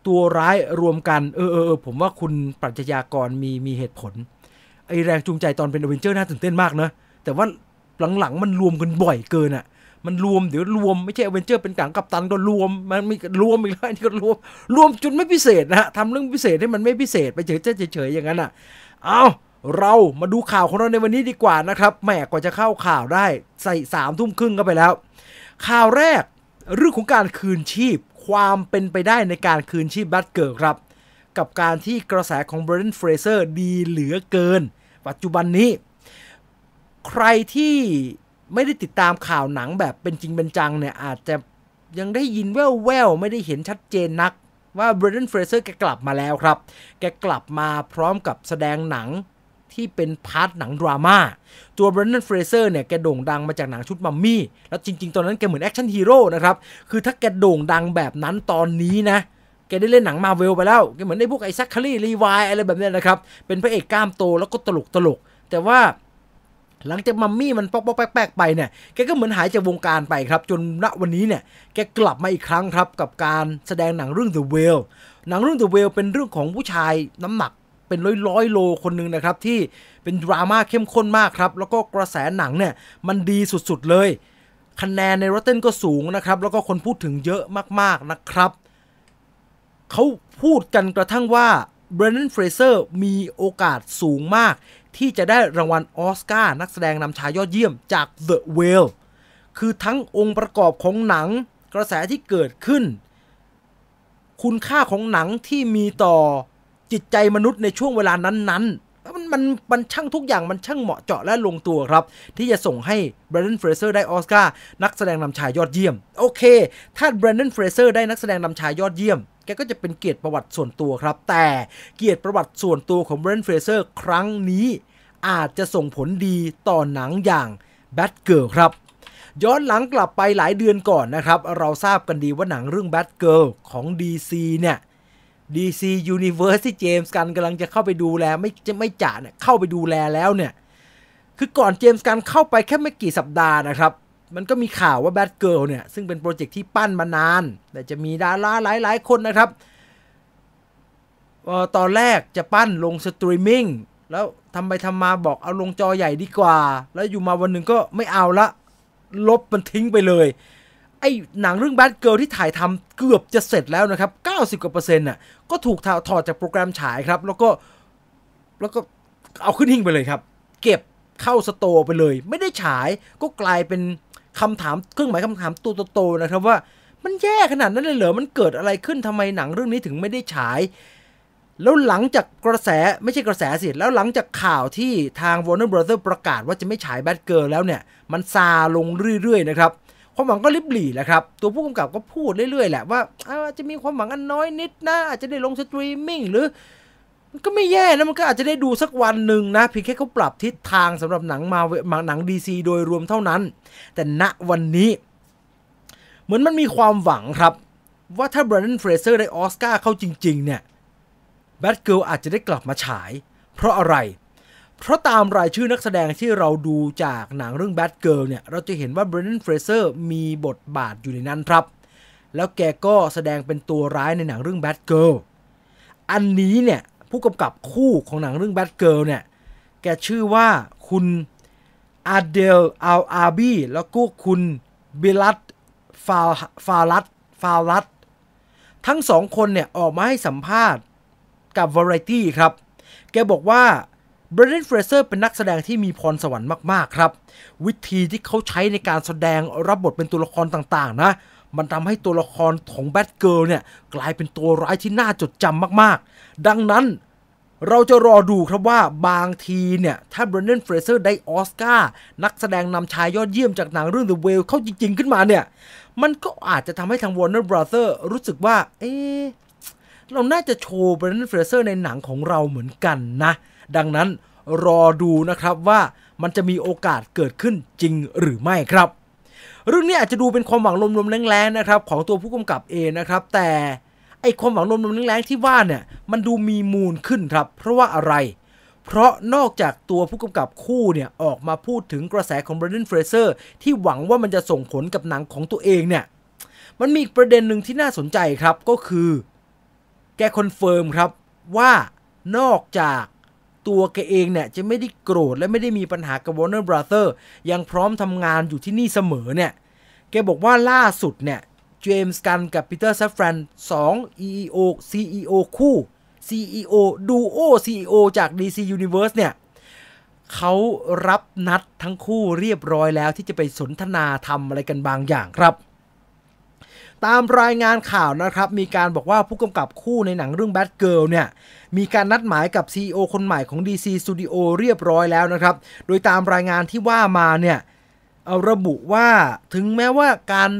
ตัวร้ายรวมกันเออเออผมว่าคุณปรัชญากรมีมีเหตุผลไอแรงจูงใจตอนเป็น Avengers น่าตื่นเต้นมากนะแต่ว่าหลังๆมันรวมกันบ่อยเกินอ่ะมันรวมเดี๋ยวรวมไม่ใช่อเวนเจอร์เป็นกลางกัปตันก็รวมมันมีรวมอีกแล้วนี่ก็รวมรวมจนไม่พิเศษนะฮะทำเรื่องพิเศษให้มันไม่พิเศษไปเฉยๆเฉยๆอย่างนั้นอ่ะเอาเรามาดูข่าวของเราในวันนี้ดีกว่านะครับแหมกว่าจะเข้าข่าวได้ใส่สามทุ่มครึ่งก็ไปแล้วข่าวแรกเรื่องของการคืนชีพความเป็นไปได้ในการคืนชีพBatgirlครับกับการที่กระแสของ Brendan Fraser ดีเหลือเกินปัจจุบันนี้ใครที่ไม่ได้ติดตามข่าวหนังแบบเป็นจริงเป็นจังเนี่ยอาจจะยังได้ยินแว่วๆไม่ได้เห็นชัดเจนนักว่าเบรนแดน เฟรเซอร์แกกลับมาแล้วครับแกกลับมาพร้อมกับแสดงหนังที่เป็นพาร์ทหนังดราม่าตัวเบรนแดน เฟรเซอร์เนี่ยแกโด่งดังมาจากหนังชุดมัมมี่แล้วจริงๆตอนนั้นแกเหมือนแอคชั่นฮีโร่นะครับคือถ้าแกโด่งดังแบบนั้นตอนนี้นะแกได้เล่นหนัง Marvel ไปแล้วแกเหมือนได้พวกไอซัคคารีรีไวล์อะไรแบบนี้นะครับเป็นพระเอกกล้ามโตแล้วก็ตลกตลกแต่ว่าหลังจากมัมมี่มันปอกๆแป๊กๆไปเนี่ยแกก็เหมือนหายจากวงการไปครับจนณวันนี้เนี่ยแกกลับมาอีกครั้งครับกับการแสดงหนังเรื่อง The Whale หนังเรื่อง The Whale เป็นเรื่องของผู้ชายน้ำหนักเป็นร้อยๆโลคนนึงนะครับที่เป็นดราม่าเข้มข้นมากครับแล้วก็กระแสหนังเนี่ยมันดีสุดๆเลยคะแนนใน Rotten ก็สูงนะครับแล้วก็คนพูดถึงเยอะมากๆนะครับเขาพูดกันกระทั่งว่า Brendan Fraser มีโอกาสสูงมากที่จะได้รางวัลออสการ์นักแสดงนำชายยอดเยี่ยมจาก The Whale คือทั้งองค์ประกอบของหนังกระแสที่เกิดขึ้นคุณค่าของหนังที่มีต่อจิตใจมนุษย์ในช่วงเวลานั้นๆมันมันมันช่างทุกอย่างมันช่างเหมาะเจาะและลงตัวครับที่จะส่งให้ Brendan Fraser ได้ออสการ์นักแสดงนำชายยอดเยี่ยมโอเคถ้า Brendan Fraser ได้นักแสดงนำชายยอดเยี่ยมแกก็จะเป็นเกียรติประวัติส่วนตัวครับแต่เกียรติประวัติส่วนตัวของ Brendan Fraser ครั้งนี้อาจจะส่งผลดีต่อหนังอย่าง Batgirl ครับย้อนหลังกลับไปหลายเดือนก่อนนะครับเราทราบกันดีว่าหนังเรื่อง Batgirl ของ ดี ซี เนี่ย ดี ซี Universe ที่ James Gunn กำลังจะเข้าไปดูแลไม่จะไม่จ่าเนี่ยเข้าไปดูแลแล้วเนี่ยคือก่อน James Gunn เข้าไปแค่ไม่กี่สัปดาห์นะครับมันก็มีข่าวว่า Batgirl เนี่ยซึ่งเป็นโปรเจกต์ที่ปั้นมานานแต่จะมีดาราหลายๆคนนะครับเอ่อตอนแรกจะปั้นลงสตรีมมิ่งแล้วทำไปทำมาบอกเอาลงจอใหญ่ดีกว่าแล้วอยู่มาวันหนึ่งก็ไม่เอาละลบมันทิ้งไปเลยไอ้หนังเรื่อง Batgirl ที่ถ่ายทำเกือบจะเสร็จแล้วนะครับ เก้าสิบกว่าเปอร์เซ็นต์ น่ะก็ถูกถอดจากโปรแกรมฉายครับแล้วก็แล้วก็เอาขึ้นหิ้งไปเลยครับเก็บเข้าสโตร์ไปเลยไม่ได้ฉายก็กลายเป็นคำถามเครื่องหมายคำถามตัวโตๆนะครับว่ามันแย่ขนาดนั้นเลยเหรอมันเกิดอะไรขึ้นทำไมหนังเรื่องนี้ถึงไม่ได้ฉายแล้วหลังจากกระแสไม่ใช่กระแสสิแล้วหลังจากข่าวที่ทาง Warner Brothers ประกาศว่าจะไม่ฉาย Batgirl แล้วเนี่ยมันซาลงเรื่อยๆนะครับความหวังก็ริบหรี่แหละครับตัวผู้กำกับก็พูดเรื่อยๆแหละว่าอาจจะมีความหวังอันน้อยนิดนะอาจจะได้ลงสตรีมมิ่งหรือมันก็ไม่แย่นะมันก็อาจจะได้ดูสักวันหนึ่งนะเพียงแค่เขาปรับทิศทางสำหรับหนังมาหนัง ดี ซี โดยรวมเท่านั้นแต่ณวันนี้เหมือนมันมีความหวังครับว่าถ้า Brendan Fraser ได้ออสการ์เข้าจริงๆเนี่ยBatgirl อาจจะได้กลับมาฉายเพราะอะไรเพราะตามรายชื่อนักแสดงที่เราดูจากหนังเรื่อง Batgirl เนี่ยเราจะเห็นว่า Brendan Fraser มีบทบาทอยู่ในนั้นครับแล้วแกก็แสดงเป็นตัวร้ายในหนังเรื่อง Batgirl อันนี้เนี่ยผู้กำกับคู่ของหนังเรื่อง Batgirl เนี่ยแกชื่อว่าคุณอาเดลอัลอาบีแล้วก็คุณบิลัตฟาฟาลัตฟาลัตทั้งสองคนเนี่ยออกมาให้สัมภาษณ์กับ Variety ครับแกบอกว่า Brendan Fraser เป็นนักแสดงที่มีพรสวรรค์มากๆครับวิธีที่เขาใช้ในการแสดงรับบทเป็นตัวละครต่างๆนะมันทำให้ตัวละครของ Batgirl เนี่ยกลายเป็นตัวร้ายที่น่าจดจำมากๆดังนั้นเราจะรอดูครับว่าบางทีเนี่ยถ้า Brendan Fraser ได้ออสการ์นักแสดงนำชายยอดเยี่ยมจากหนังเรื่อง The Whale เข้าจริงๆขึ้นมาเนี่ยมันก็อาจจะทำให้ทาง Warner Brothers รู้สึกว่าเอ๊ะเราน่าจะโชว์ Brendan Fraser ในหนังของเราเหมือนกันนะดังนั้นรอดูนะครับว่ามันจะมีโอกาสเกิดขึ้นจริงหรือไม่ครับเรื่องนี้อาจจะดูเป็นความหวังลมๆแรงๆนะครับของตัวผู้กำกับเองนะครับแต่ไอ้ความหวังลมๆแรงๆที่ว่าเนี่ยมันดูมีมูลขึ้นครับเพราะว่าอะไรเพราะนอกจากตัวผู้กำกับคู่เนี่ยออกมาพูดถึงกระแสของ Brendan Fraser ที่หวังว่ามันจะส่งผลกับหนังของตัวเองเนี่ยมันมีอีกประเด็นหนึ่งที่น่าสนใจครับก็คือแกคอนเฟิร์มครับว่านอกจากตัวแกเองเนี่ยจะไม่ได้โกรธและไม่ได้มีปัญหากับ Warner Brothers ยังพร้อมทำงานอยู่ที่นี่เสมอเนี่ยแกบอกว่าล่าสุดเนี่ย James Gunn กับ Peter Safran สอง อี อี โอ ซี อี โอ คู่ ซี อี โอ Duo ซี อี โอ จาก ดี ซี Universe เนี่ยเขารับนัดทั้งคู่เรียบร้อยแล้วที่จะไปสนทนาทำอะไรกันบางอย่างครับตามรายงานข่าวนะครับมีการบอกว่าผู้กำกับคู่ในหนังเรื่อง Batgirl เนี่ยมีการนัดหมายกับ ซี อี โอ คนใหม่ของ ดี ซี Studio เรียบร้อยแล้วนะครับโดยตามรายงานที่ว่ามาเนี่ยเอาระบุว่าถึงแม้ว่าการ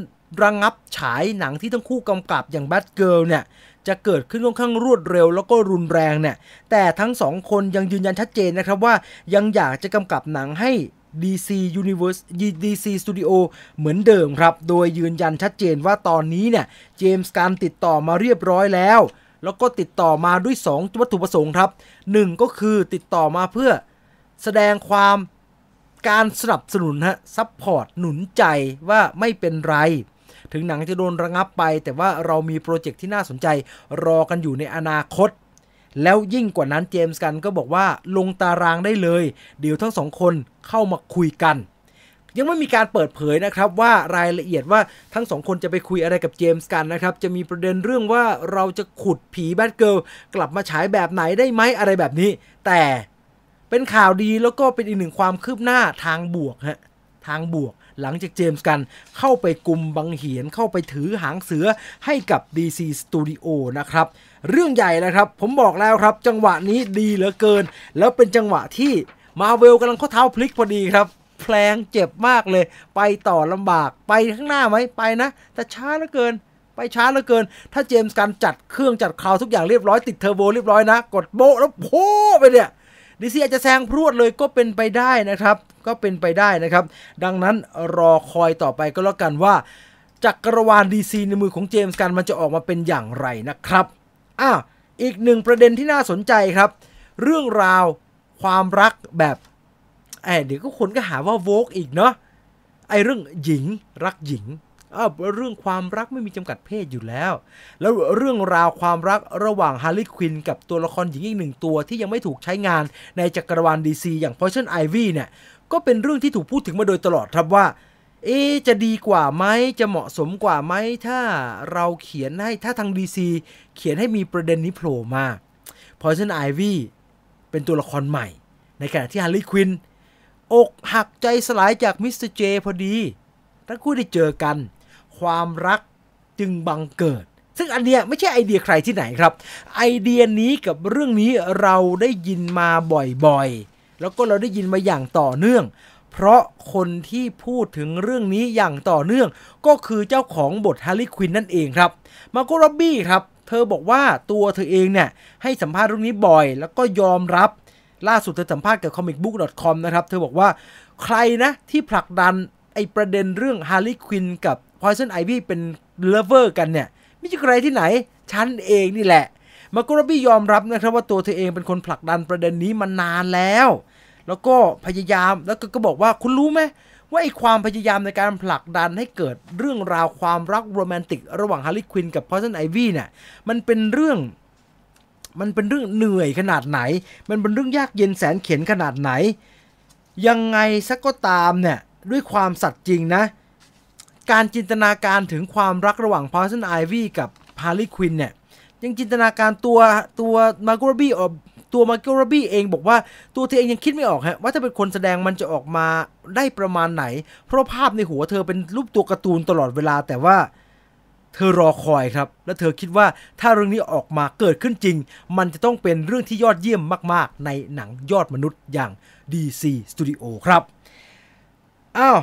ระงับฉายหนังที่ทั้งคู่กำกับอย่าง Batgirl เนี่ยจะเกิดขึ้นค่อนข้างรวดเร็วแล้วก็รุนแรงเนี่ยแต่ทั้งสองคนยังยืนยันชัดเจนนะครับว่ายังอยากจะกำกับหนังให้ ดี ซี Universe ดี ซี Studio เหมือนเดิมครับโดยยืนยันชัดเจนว่าตอนนี้เนี่ยเจมส์การติดต่อมาเรียบร้อยแล้วแล้วก็ติดต่อมาด้วยสองวัตถุประสงค์ครับหนึ่งก็คือติดต่อมาเพื่อแสดงความการสนับสนุนฮะซัพพอร์ตหนุนใจว่าไม่เป็นไรถึงหนังจะโดนระงับไปแต่ว่าเรามีโปรเจกต์ที่น่าสนใจรอกันอยู่ในอนาคตแล้วยิ่งกว่านั้นเจมส์กันก็บอกว่าลงตารางได้เลยเดี๋ยวทั้งสองคนเข้ามาคุยกันยังไม่มีการเปิดเผยนะครับว่ารายละเอียดว่าทั้งสองคนจะไปคุยอะไรกับเจมส์กันนะครับจะมีประเด็นเรื่องว่าเราจะขุดผีแบทเกิร์ลกลับมาฉายแบบไหนได้ไหมอะไรแบบนี้แต่เป็นข่าวดีแล้วก็เป็นอีกหนึ่งความคืบหน้าทางบวกฮะทางบวกหลังจากเจมส์กันเข้าไปกุมบังเหียนเข้าไปถือหางเสือให้กับ ดี ซี Studio นะครับเรื่องใหญ่นะครับผมบอกแล้วครับจังหวะนี้ดีเหลือเกินแล้วเป็นจังหวะที่ Marvel กำลังข้อเท้าพลิกพอดีครับแพลงเจ็บมากเลยไปต่อลำบากไปข้างหน้าไหมไปนะแต่ช้าเหลือเกินไปช้าเหลือเกินถ้าเจมส์กันจัดเครื่องจัดคราวทุกอย่างเรียบร้อยติดเทอร์โบเรียบร้อยนะกดโบแล้วโผล่ไปเนี่ยดีซีอาจจะแซงพรวดเลยก็เป็นไปได้นะครับก็เป็นไปได้นะครับดังนั้นรอคอยต่อไปก็แล้วกันว่าจักรวาล ดี ซี ในมือของเจมส์กันมันจะออกมาเป็นอย่างไรนะครับอ้าวอีกหนึ่งประเด็นที่น่าสนใจครับเรื่องราวความรักแบบเออเดี๋ยวก็คนก็หาว่าโวกอีกเนาะไอเรื่องหญิงรักหญิงอ้าวเรื่องความรักไม่มีจำกัดเพศอยู่แล้วแล้วเรื่องราวความรักระหว่าง Harley Quinn กับตัวละครหญิงอีกหนึ่งตัวที่ยังไม่ถูกใช้งานในจักรวาล ดี ซี อย่าง Poison Ivy เนี่ยก็เป็นเรื่องที่ถูกพูดถึงมาโดยตลอดครับว่าเอ๊ะจะดีกว่าไหมจะเหมาะสมกว่าไหมถ้าเราเขียนให้ถ้าทาง ดี ซี เขียนให้มีประเด็นนี้โผล่มา Poison Ivy เป็นตัวละครใหม่ในขณะที่ Harley Quinn อกหักใจสลายจากมิสเตอร์เจพอดีทั้งคู่ได้เจอกันความรักจึงบังเกิดซึ่งอันเนี้ยไม่ใช่ไอเดียใครที่ไหนครับไอเดียนี้กับเรื่องนี้เราได้ยินมาบ่อยๆแล้วก็เราได้ยินมาอย่างต่อเนื่องเพราะคนที่พูดถึงเรื่องนี้อย่างต่อเนื่องก็คือเจ้าของบท Harley Quinn นั่นเองครับมาโกร็อบบี้ครับเธอบอกว่าตัวเธอเองเนี่ยให้สัมภาษณ์เรื่องนี้บ่อยแล้วก็ยอมรับล่าสุดเธอสัมภาษณ์กับ คอมิคบุ๊ก ดอท คอม นะครับเธอบอกว่าใครนะที่ผลักดันไอประเด็นเรื่อง Harley Quinn กับ Poison Ivy เป็นเลฟเวอร์กันเนี่ยไม่ใช่ใครที่ไหนฉันเองนี่แหละมาโกร็อบบี้ยอมรับนะครับว่าตัวเธอเองเป็นคนผลักดันประเด็นนี้มานานแล้วแล้วก็พยายามแล้วก็บอกว่าคุณรู้ไหมว่าไอความพยายามในการผลักดันให้เกิดเรื่องราวความรักโรแมนติกระหว่าง Harley Quinn กับ Poison Ivy เนี่ยมันเป็นเรื่องมันเป็นเรื่องเหนื่อยขนาดไหนมันเป็นเรื่องยากเย็นแสนเข็ญขนาดไหนยังไงสักก็ตามเนี่ยด้วยความสัตย์จริงนะการจินตนาการถึงความรักระหว่าง Poison Ivy กับ Harley Quinn เนี่ยยังจินตนาการตัวตัว Margot Robbie ตัวมาเกลร็บบี้เองบอกว่าตัวเธอเองยังคิดไม่ออกฮะว่าถ้าเป็นคนแสดงมันจะออกมาได้ประมาณไหนเพราะภาพในหัวเธอเป็นรูปตัวการ์ตูนตลอดเวลาแต่ว่าเธอรอคอยครับและเธอคิดว่าถ้าเรื่องนี้ออกมาเกิดขึ้นจริงมันจะต้องเป็นเรื่องที่ยอดเยี่ยมมากๆในหนังยอดมนุษย์อย่าง ดี ซี Studio ครับอ้าว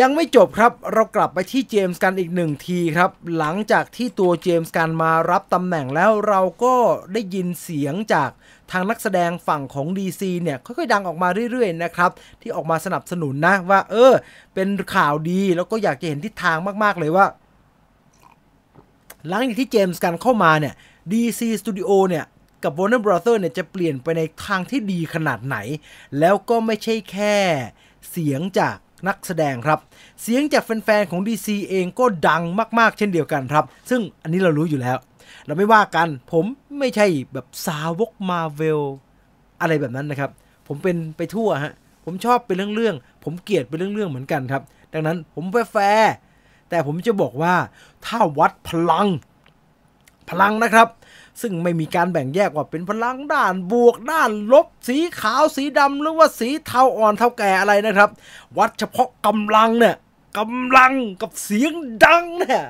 ยังไม่จบครับเรากลับไปที่เจมส์กันอีกหนึ่งทีครับหลังจากที่ตัวเจมส์กันมารับตำแหน่งแล้วเราก็ได้ยินเสียงจากทางนักแสดงฝั่งของ ดี ซี เนี่ยค่อยๆดังออกมาเรื่อยๆนะครับที่ออกมาสนับสนุนนะว่าเออเป็นข่าวดีแล้วก็อยากจะเห็นทิศทางมากๆเลยว่าหลังจากที่เจมส์กันเข้ามาเนี่ย ดี ซี Studio เนี่ยกับ Warner Brothers เนี่ยจะเปลี่ยนไปในทางที่ดีขนาดไหนแล้วก็ไม่ใช่แค่เสียงจากนักแสดงครับเสียงจากแฟนๆของ ดี ซี เองก็ดังมากๆเช่นเดียวกันครับซึ่งอันนี้เรารู้อยู่แล้วเราไม่ว่ากันผมไม่ใช่แบบสาวก Marvel อะไรแบบนั้นนะครับผมเป็นไปทั่วฮะผมชอบเป็นเรื่องๆผมเกลียดเป็นเรื่องๆเหมือนกันครับดังนั้นผมแฟร์แต่ผมจะบอกว่าถ้าวัดพลังพลังนะครับซึ่งไม่มีการแบ่งแยกว่าเป็นพลังด้านบวกด้านลบสีขาวสีดำหรือว่าสีเทาอ่อนเทาแก่อะไรนะครับวัดเฉพาะกำลังเนี่ยกำลังกับเสียงดังเนี่ย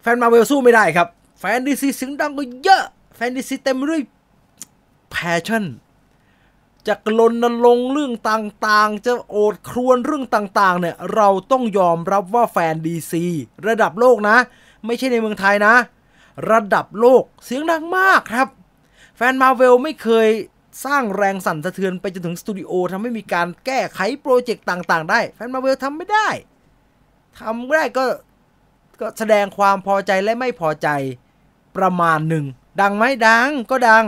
แฟนมาเวลสู้ไม่ได้ครับแฟนดีซีเสียงดังก็เยอะแฟนดีซีเต็มด้วยแพชชั่นจะกลนนลงเรื่องต่างๆจะโอดครวญเรื่องต่างๆเนี่ยเราต้องยอมรับว่าแฟนดีซีระดับโลกนะไม่ใช่ในเมืองไทยนะระดับโลกเสียงดังมากครับแฟน Marvel ไม่เคยสร้างแรงสั่นสะเทือนไปจนถึงสตูดิโอทำให้มีการแก้ไขโปรเจกต์ต่างๆได้แฟน Marvel ทำไม่ได้ทำได้ก็ก็แสดงความพอใจและไม่พอใจประมาณหนึ่งดังไหมดังก็ดัง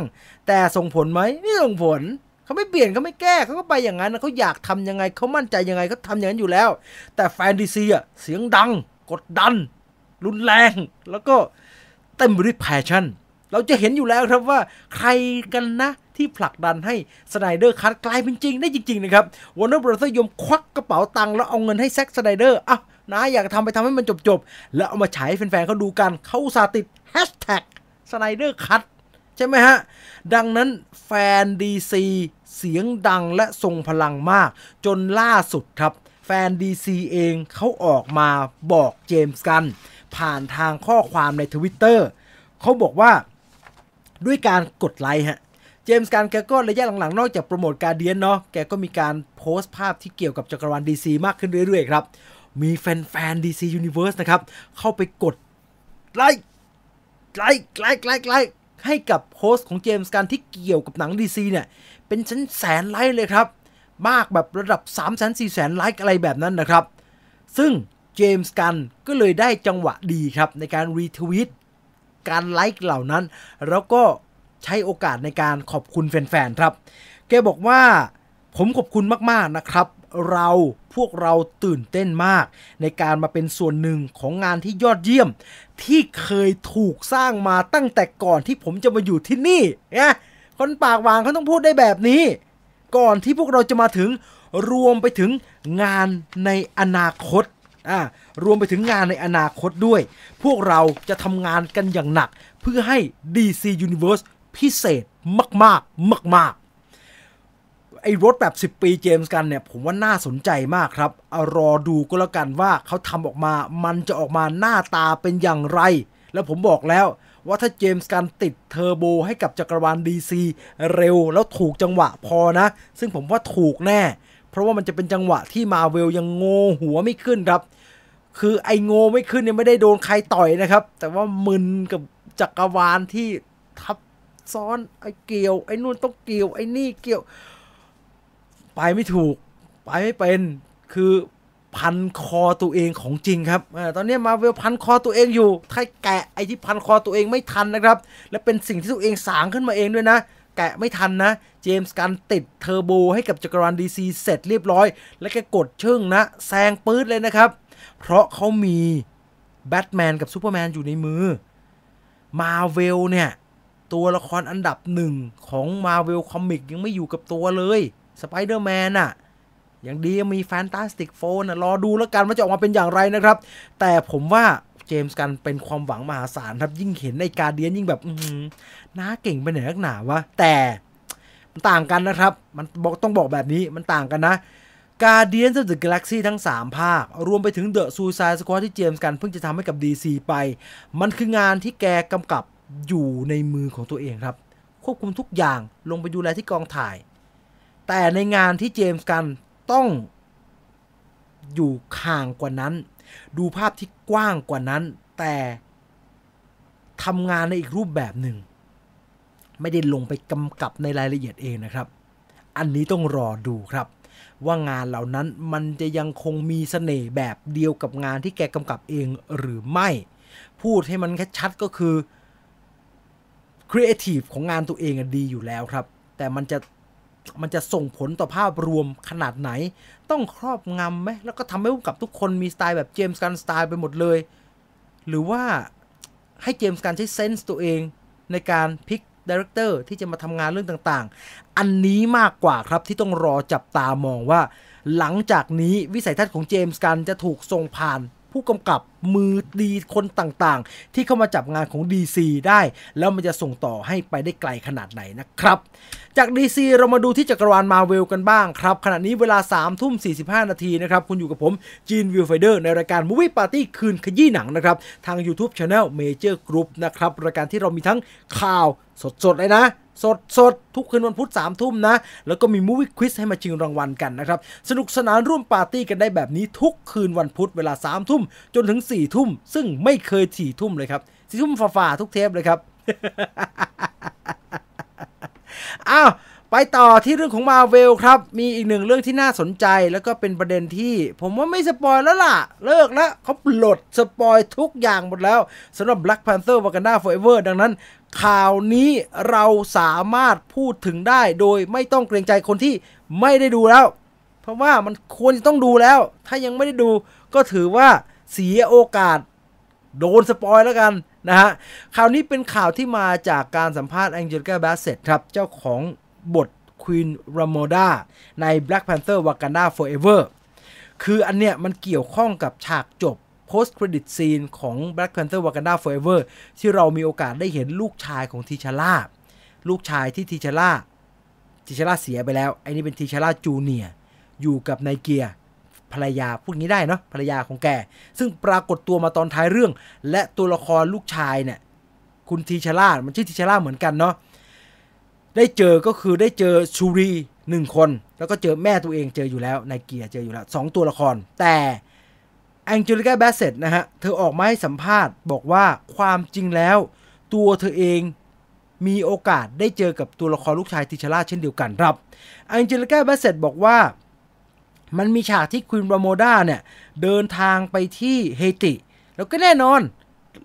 แต่ส่งผลไหมไม่ส่งผลเขาไม่เปลี่ยนเขาไม่แก้เขาก็ไปอย่างนั้นเขาอยากทำยังไงเขามั่นใจยังไงเขาทำอย่างนั้นอยู่แล้วแต่แฟนดีซีอ่ะเสียงดังกดดันรุนแรงแล้วก็เต็มไปด้วยแพชชั่นเราจะเห็นอยู่แล้วครับว่าใครกันนะที่ผลักดันให้สไนเดอร์คัทกลายเป็นจริงได้จริงๆนะครับวอร์เนอร์บรอเธอร์ยอมควักกระเป๋าตังค์แล้วเอาเงินให้แซ็กสไนเดอร์อ่ะนะอยากทำไปทำให้มันจบๆแล้วเอามาฉายให้แฟนๆเขาดูกันเขาอุตส่าห์ติดแฮชแท็กสไนเดอร์คัทใช่ไหมฮะดังนั้นแฟน ดี ซี เสียงดังและทรงพลังมากจนล่าสุดครับแฟน ดี ซี เองเขาออกมาบอกเจมส์กันผ่านทางข้อความใน Twitter เขาบอกว่าด้วยการกดไลค์ฮะเจมส์กันแกก็ระยะหลังๆนอกจากโปรโมทGuardiansเนาะแกก็มีการโพสต์ภาพที่เกี่ยวกับจักรวาล ดี ซี มากขึ้นเรื่อยๆครับมีแฟนๆ ดี ซี Universe นะครับเข้าไปกดไลค์ไลค์ไลค์ไลค์ไลค์ให้กับโพสต์ของเจมส์กันที่เกี่ยวกับหนัง ดี ซี เนี่ยเป็นแสนๆไลค์เลยครับมากแบบระดับ สามแสนสี่แสน ไลค์อะไรแบบนั้นนะครับซึ่งเจมส์กันก็เลยได้จังหวะดีครับในการรีทวีตการไลค์เหล่านั้นแล้วก็ใช้โอกาสในการขอบคุณแฟนๆครับแกบอกว่าผมขอบคุณมากๆนะครับเราพวกเราตื่นเต้นมากในการมาเป็นส่วนหนึ่งของงานที่ยอดเยี่ยมที่เคยถูกสร้างมาตั้งแต่ก่อนที่ผมจะมาอยู่ที่นี่นะคนปากหวานเขาต้องพูดได้แบบนี้ก่อนที่พวกเราจะมาถึงรวมไปถึงงานในอนาคตอ่ารวมไปถึงงานในอนาคตด้วยพวกเราจะทำงานกันอย่างหนักเพื่อให้ ดี ซี Universe พิเศษมากๆมากๆไอ้รถแบบสิบปีเจมส์กันเนี่ยผมว่าน่าสนใจมากครับเอารอดูก็แล้วกันว่าเขาทำออกมามันจะออกมาหน้าตาเป็นอย่างไรแล้วผมบอกแล้วว่าถ้าเจมส์กันติดเทอร์โบให้กับจักรวาล ดี ซี เร็วแล้วถูกจังหวะพอนะซึ่งผมว่าถูกแน่เพราะว่ามันจะเป็นจังหวะที่ Marvel ยังโง่หัวไม่ขึ้นครับคือไอ้โง่ไม่ขึ้นเนี่ยไม่ได้โดนใครต่อยนะครับแต่ว่ามึนกับจักรวาลที่ทับซ้อนไอ้เกี่ยวไอ้นู่นต้องเกี่ยวไอ้นี่เกี่ยวไปไม่ถูกไปไม่เป็นคือพันคอตัวเองของจริงครับตอนนี้Marvelพันคอตัวเองอยู่ใครแกะไอ้ที่พันคอตัวเองไม่ทันนะครับและเป็นสิ่งที่ตัวเองสร้างขึ้นมาเองด้วยนะแกะไม่ทันนะเจมส์กันติดเทอร์โบให้กับจักรวาล ดี ซี เสร็จเรียบร้อยแล้วก็กดชึ่งนะแซงปื๊ดเลยนะครับเพราะเขามีแบทแมนกับซูเปอร์แมนอยู่ในมือ Marvel เนี่ยตัวละครอันดับหนึ่งของ Marvel Comic ยังไม่อยู่กับตัวเลยสไปเดอร์แมนอะอย่างดีมีแฟนตาสติกโฟนรอดูแล้วกันว่าจะออกมาเป็นอย่างไรนะครับแต่ผมว่าเจมส์กันเป็นความหวังมหาศาลครับยิ่งเห็นในการเดียนยิ่งแบบน้าเก่งไปไหนนักหนาวะแต่ มันต่างกันนะครับมันบอกต้องบอกแบบนี้มันต่างกันนะ Guardians of the Galaxy ทั้งสามภาครวมไปถึง The Suicide Squad ที่ James Gunn เพิ่งจะทำให้กับ ดี ซี ไปมันคืองานที่แกกำกับอยู่ในมือของตัวเองครับควบคุมทุกอย่างลงไปดูแลที่กองถ่ายแต่ในงานที่ James Gunn ต้องอยู่ห่างกว่านั้นดูภาพที่กว้างกว่านั้นแต่ทำงานในอีกรูปแบบหนึ่งไม่ได้ลงไปกำกับในรายละเอียดเองนะครับอันนี้ต้องรอดูครับว่างานเหล่านั้นมันจะยังคงมีเสน่ห์แบบเดียวกับงานที่แกกำกับเองหรือไม่พูดให้มันแค่ชัดก็คือครีเอทีฟของงานตัวเองดีอยู่แล้วครับแต่มันจะมันจะส่งผลต่อภาพรวมขนาดไหนต้องครอบงำไหมแล้วก็ทำให้ผู้กำกับทุกคนมีสไตล์แบบเจมส์กันสไตล์ไปหมดเลยหรือว่าให้เจมส์กันใช้เซนส์ตัวเองในการพิกไดเรคเตอร์ที่จะมาทำงานเรื่องต่างๆอันนี้มากกว่าครับที่ต้องรอจับตามองว่าหลังจากนี้วิสัยทัศน์ของเจมส์กันจะถูกส่งผ่านผู้กำกับมือดีคนต่างๆที่เข้ามาจับงานของ ดี ซี ได้แล้วมันจะส่งต่อให้ไปได้ไกลขนาดไหนนะครับจาก ดี ซี เรามาดูที่จักรวาล Marvel กันบ้างครับขณะนี้เวลา สามทุ่มสี่สิบห้านาทีนะครับคุณอยู่กับผมจีนวิวไฟเดอร์ในรายการ Movie Party คืนขยี้หนังนะครับทาง YouTube Channel Major Group นะครับรายการที่เรามีทั้งข่าวสดๆเลยนะสดสดทุกคืนวันพุธสามทุ่มนะแล้วก็มีมูฟวี่ควิสให้มาชิงรางวัลกันนะครับสนุกสนานร่วมปาร์ตี้กันได้แบบนี้ทุกคืนวันพุธเวลาสามทุ่มจนถึงสี่ทุ่มซึ่งไม่เคยสี่ทุ่มเลยครับสี่ทุ่มฝ่าๆทุกเทปเลยครับ อ้าวไปต่อที่เรื่องของ Marvel ครับมีอีกหนึ่งเรื่องที่น่าสนใจแล้วก็เป็นประเด็นที่ผมว่าไม่สปอยแล้วล่ะเลิกแล้วเขาปลดสปอยทุกอย่างหมดแล้วสำหรับ Black Panther Wakanda Forever ดังนั้นข่าวนี้เราสามารถพูดถึงได้โดยไม่ต้องเกรงใจคนที่ไม่ได้ดูแล้วเพราะว่ามันควรจะต้องดูแล้วถ้ายังไม่ได้ดูก็ถือว่าเสียโอกาสโดนสปอยแล้วกันนะฮะข่าวนี้เป็นข่าวที่มาจากการสัมภาษณ์ Angelica Bassett ครับเจ้าของบท Queen Ramonda ใน Black Panther Wakanda Forever คืออันเนี้ยมันเกี่ยวข้องกับฉากจบ Post Credit Scene ของ Black Panther Wakanda Forever ที่เรามีโอกาสได้เห็นลูกชายของทีชาร่าลูกชายที่ทีชาร่าทีชาร่าเสียไปแล้วไอ้นี่เป็นทีชาร่าจูเนียร์อยู่กับไนเกียภรรยาพูดงี้ได้เนาะภรรยาของแกซึ่งปรากฏตัวมาตอนท้ายเรื่องและตัวละครลูกชายเนี่ยคุณทีชาร่ามันชื่อทีชาร่าเหมือนกันเนาะได้เจอก็คือได้เจอชูรีหนึ่งคนแล้วก็เจอแม่ตัวเองเจออยู่แล้วไนเกียเจออยู่แล้วสองตัวละครแต่แองเจลิก้าแบสเซตนะฮะเธอออกมาให้สัมภาษณ์บอกว่าความจริงแล้วตัวเธอเองมีโอกาสได้เจอกับตัวละครลูกชายติชาร่าเช่นเดียวกันครับแองเจลิก้าแบสเซตบอกว่ามันมีฉากที่ควีนราโมดาเนี่ยเดินทางไปที่เฮติแล้วก็แน่นอน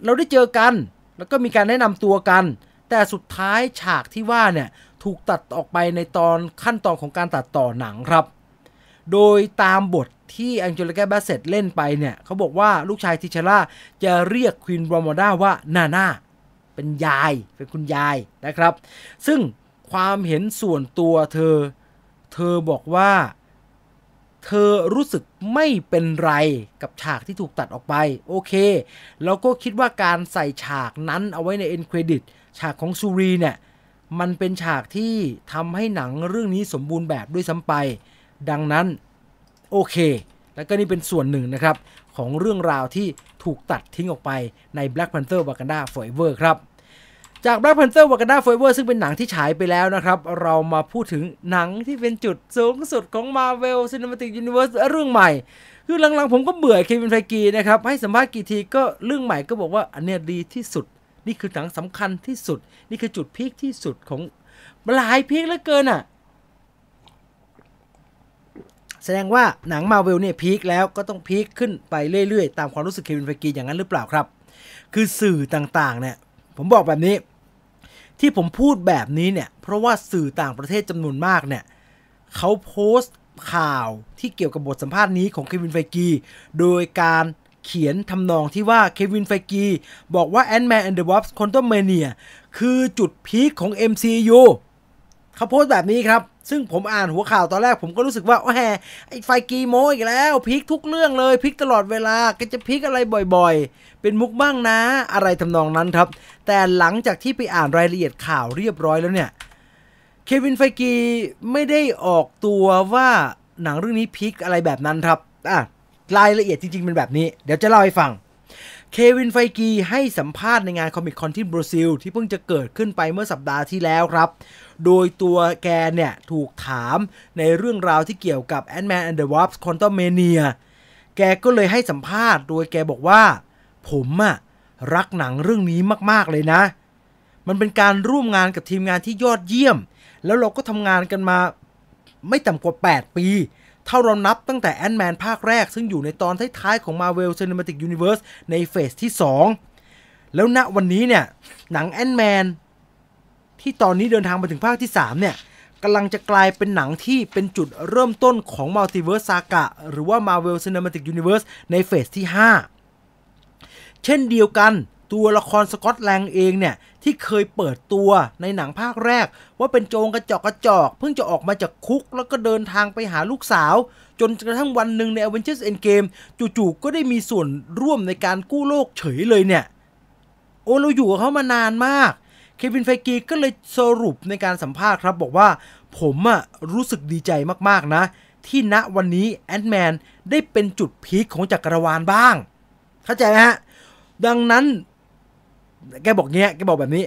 เราได้เจอกันแล้วก็มีการแนะนำตัวกันแต่สุดท้ายฉากที่ว่าเนี่ยถูกตัดออกไปในตอนขั้นตอนของการตัดต่อหนังครับโดยตามบทที่แองเจลิก้า แบสเซตเล่นไปเนี่ยเขาบอกว่าลูกชายทิชาร่าจะเรียกควีนราโมดาว่านาน่าเป็นยายเป็นคุณยายนะครับซึ่งความเห็นส่วนตัวเธอเธอบอกว่าเธอรู้สึกไม่เป็นไรกับฉากที่ถูกตัดออกไปโอเคแล้วก็คิดว่าการใส่ฉากนั้นเอาไว้ในเอ็นเครดิตฉากของซูรีเนี่ยมันเป็นฉากที่ทำให้หนังเรื่องนี้สมบูรณ์แบบด้วยซ้ำไปดังนั้นโอเคแล้วก็นี่เป็นส่วนหนึ่งนะครับของเรื่องราวที่ถูกตัดทิ้งออกไปใน Black Panther Wakanda Forever ครับจาก Black Panther Wakanda Forever ซึ่งเป็นหนังที่ฉายไปแล้วนะครับเรามาพูดถึงหนังที่เป็นจุดสูงสุดของ Marvel Cinematic Universe เรื่องใหม่คือหลังๆผมก็เบื่อเควินไฟกีนะครับให้สัมภาษณ์กี่ทีก็เรื่องใหม่ก็บอกว่าอันเนี้ยดีที่สุดนี่คือหนังสำคัญที่สุดนี่คือจุดพีคที่สุดของหลายพีคเหลือเกินอ่ะแสดงว่าหนัง Marvel เนี่ยพีคแล้วก็ต้องพีคขึ้นไปเรื่อยๆตามความรู้สึกเควินไฟกีอย่างนั้นหรือเปล่าครับคือสื่อต่างๆเนี่ยผมบอกแบบนี้ที่ผมพูดแบบนี้เนี่ยเพราะว่าสื่อต่างประเทศจำนวนมากเนี่ยเขาโพสต์ข่าวที่เกี่ยวกับบทสัมภาษณ์นี้ของเควินไฟกีโดยการเขียนทำนองที่ว่าเควินไฟกีบอกว่า Ant-Man and the Wasp Quantumania คือจุดพีคของ เอ็ม ซี ยู เขาโพสต์แบบนี้ครับซึ่งผมอ่านหัวข่าวตอนแรกผมก็รู้สึกว่าโอ้แหไอ้ไฟกีโมอีกแล้วพีคทุกเรื่องเลยพีคตลอดเวลาก็จะพีคอะไรบ่อยๆเป็นมุกบ้างนะอะไรทำนองนั้นครับแต่หลังจากที่ไปอ่านรายละเอียดข่าวเรียบร้อยแล้วเนี่ย เควินไฟกีไม่ได้ออกตัวว่าหนังเรื่องนี้พีคอะไรแบบนั้นครับอ่ะรายละเอียดจริงๆเป็นแบบนี้เดี๋ยวจะเล่าให้ฟังเควินไฟกีให้สัมภาษณ์ในงานคอมิคคอนที่บราซิลที่เพิ่งจะเกิดขึ้นไปเมื่อสัปดาห์ที่แล้วครับโดยตัวแกเนี่ยถูกถามในเรื่องราวที่เกี่ยวกับ Ant-Man and the Wasp Quantumania แกก็เลยให้สัมภาษณ์โดยแกบอกว่าผมอะรักหนังเรื่องนี้มากๆเลยนะมันเป็นการร่วมงานกับทีมงานที่ยอดเยี่ยมแล้วเราก็ทำงานกันมาไม่ต่ำกว่าแปดปีเท่าเรานับตั้งแต่ Ant-Man ภาคแรกซึ่งอยู่ในตอนท้ายๆของ Marvel Cinematic Universe ในเฟสที่สองแล้วณวันนี้เนี่ยหนัง Ant-Man ที่ตอนนี้เดินทางมาถึงภาคที่สามเนี่ยกำลังจะกลายเป็นหนังที่เป็นจุดเริ่มต้นของ Multiverse Saga หรือว่า Marvel Cinematic Universe ในเฟสที่ห้าเช่นเดียวกันตัวละครสก็อตแลงเองเนี่ยที่เคยเปิดตัวในหนังภาคแรกว่าเป็นโจรกระจอกกระจอกเพิ่งจะออกมาจากคุกแล้วก็เดินทางไปหาลูกสาวจนกระทั่งวันหนึ่งใน Avengers: Endgame จู่ๆก็ได้มีส่วนร่วมในการกู้โลกเฉยเลยเนี่ยโอ้เราอยู่กับเขามานานมากเควินไฟกีก็เลยสรุปในการสัมภาษณ์ครับบอกว่าผมอะรู้สึกดีใจมากๆนะที่ณวันนี้แอนท์แมนได้เป็นจุดพีคของจักรวาลบ้างเข้าใจไหมฮะดังนั้นแกบอกเนี้ยแกบอกแบบนี้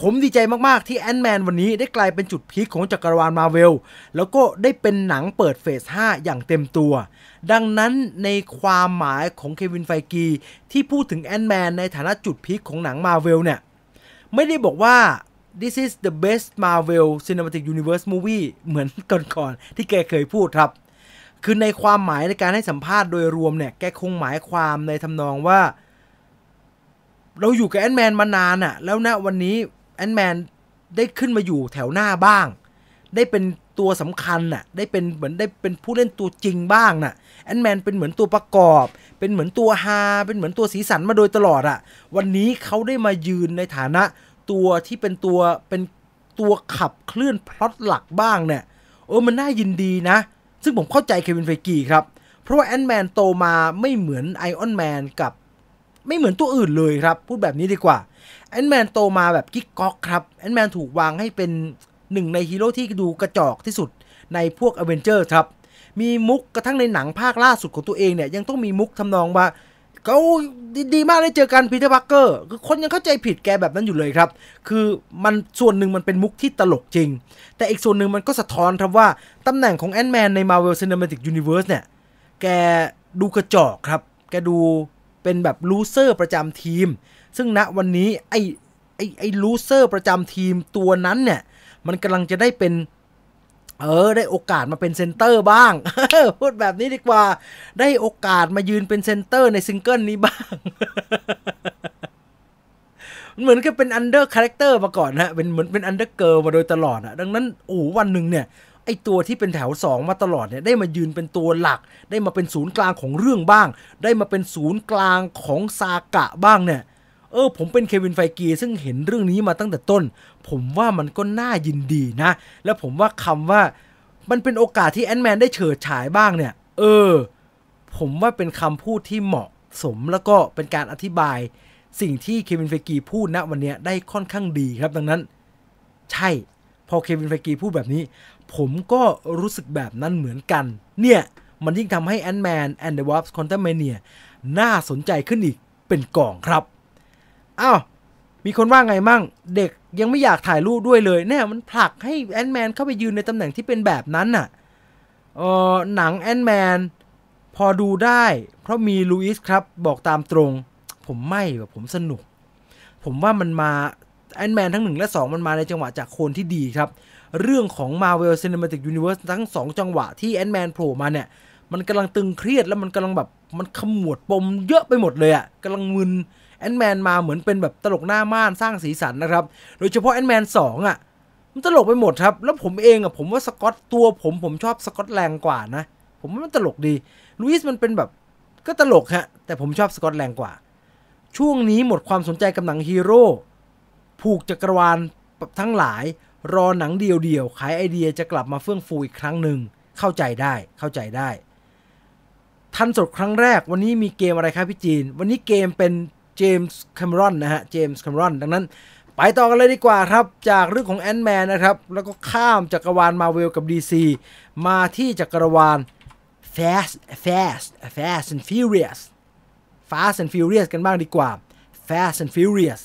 ผมดีใจมากๆที่แอนท์แมนวันนี้ได้กลายเป็นจุดพีคของจักรวาลมาร์เวลแล้วก็ได้เป็นหนังเปิดเฟสห้าอย่างเต็มตัวดังนั้นในความหมายของเควินไฟกีที่พูดถึงแอนท์แมนในฐานะจุดพีคของหนังมาร์เวลเนี่ยไม่ได้บอกว่า this is the best Marvel Cinematic Universe movie เหมือนก่อนๆที่แกเคยพูดครับคือในความหมายในการให้สัมภาษณ์โดยรวมเนี่ยแกคงหมายความในทำนองว่าเราอยู่กับแอนท์แมนมานานอะแล้วนะวันนี้แอนท์แมนได้ขึ้นมาอยู่แถวหน้าบ้างได้เป็นตัวสำคัญน่ะได้เป็นเหมือนได้เป็นผู้เล่นตัวจริงบ้างน่ะแอนท์แมนเป็นเหมือนตัวประกอบเป็นเหมือนตัวฮาเป็นเหมือนตัวสีสันมาโดยตลอดอะวันนี้เขาได้มายืนในฐานะตัวที่เป็นตัวเป็นตัวขับเคลื่อนพล็อตหลักบ้างเนี่ยเออมันน่ายินดีนะซึ่งผมเข้าใจเควินไฟกีครับเพราะว่าแอนท์แมนโตมาไม่เหมือนไอออนแมนกับไม่เหมือนตัวอื่นเลยครับพูดแบบนี้ดีกว่าแอนท์แมนโตมาแบบกิ๊กก๊อกครับแอนท์แมนถูกวางให้เป็นหนึ่งในฮีโร่ที่ดูกระจอกที่สุดในพวกอเวนเจอร์ครับมีมุกกระทั่งในหนังภาคล่าสุดของตัวเองเนี่ยยังต้องมีมุกทำนองว่าเขาดีมากได้เจอกันพีเตอร์พาร์เกอร์คือคนยังเข้าใจผิดแกแบบนั้นอยู่เลยครับคือมันส่วนหนึ่งมันเป็นมุกที่ตลกจริงแต่อีกส่วนหนึ่งมันก็สะท้อนครับว่าตำแหน่งของแอนท์แมนใน Marvel Cinematic Universe เนี่ยแกดูกระจอกครับแกดูเป็นแบบลูเซอร์ประจำทีมซึ่งณวันนี้ไอ้ไอ้ไอ้ลูเซอร์ประจำทีมตัวนั้นเนี่ยมันกำลังจะได้เป็นเออได้โอกาสมาเป็นเซนเตอร์บ้าง พูดแบบนี้ดีกว่าได้โอกาสมายืนเป็นเซนเตอร์ในซิงเกิลนี้บ้าง เหมือนกับเป็นอันเดอร์คาแรคเตอร์มาก่อนนะเป็นเหมือนเป็นอันเดอร์เกิร์ลมาโดยตลอดอะดังนั้นโอ้วันหนึ่งเนี่ยไอตัวที่เป็นแถวสองมาตลอดเนี่ยได้มายืนเป็นตัวหลักได้มาเป็นศูนย์กลางของเรื่องบ้างได้มาเป็นศูนย์กลางของซากะบ้างเนี่ยเออผมเป็นเควินไฟกีซึ่งเห็นเรื่องนี้มาตั้งแต่ต้นผมว่ามันก็น่ายินดีนะแล้วผมว่าคำว่ามันเป็นโอกาสที่แอนท์แมนได้เฉิดฉายบ้างเนี่ยเออผมว่าเป็นคำพูดที่เหมาะสมแล้วก็เป็นการอธิบายสิ่งที่เควินไฟกีพูดนะวันนี้ได้ค่อนข้างดีครับดังนั้นใช่พอเควินไฟกีพูดแบบนี้ผมก็รู้สึกแบบนั้นเหมือนกันเนี่ยมันยิ่งทำให้ Ant-Man and the Wasp Quantumania น่าสนใจขึ้นอีกเป็นกล่องครับอ้าวมีคนว่าไงมั่งเด็กยังไม่อยากถ่ายรูปด้วยเลยเนี่ยมันผลักให้ Ant-Man เข้าไปยืนในตำแหน่งที่เป็นแบบนั้นน่ะเออหนัง Ant-Man พอดูได้เพราะมีลูอิสครับบอกตามตรงผมไม่แบบผมสนุกผมว่ามันมาแอนท์แมนทั้งหนึ่งและสองมันมาในจังหวะจากโคนที่ดีครับเรื่องของ Marvel Cinematic Universe ทั้งสองจังหวะที่แอนท์แมนโผล่มาเนี่ยมันกำลังตึงเครียดแล้วมันกำลังแบบมันขมวดปมเยอะไปหมดเลยอะกำลังมึนแอนท์แมนมาเหมือนเป็นแบบตลกหน้าม่านสร้างสีสันนะครับโดยเฉพาะแอนท์แมนสองอะมันตลกไปหมดครับแล้วผมเองอะผมว่าสกอตตัวผมผมชอบสกอตแรงกว่านะผมว่ามันตลกดีลุยส์มันเป็นแบบก็ตลกฮะแต่ผมชอบสกอตแรงกว่าช่วงนี้หมดความสนใจกับหนังฮีโร่ผูกจักรวาลทั้งหลายรอหนังเดียวๆขายไอเดียจะกลับมาเฟื่องฟูอีกครั้งหนึ่งเข้าใจได้เข้าใจได้ทันสดครั้งแรกวันนี้มีเกมอะไรครับพี่จีนวันนี้เกมเป็น James Cameron นะฮะ James Cameron ดังนั้น ไปต่อกันเลยดีกว่าครับจากเรื่องของแอนด์แมนนะครับแล้วก็ข้ามจักรวาล Marvel กับ ดี ซี มาที่จักรวาล Fast Fast Fast and Furious Fast and Furious กันบ้างดีกว่า Fast and Furious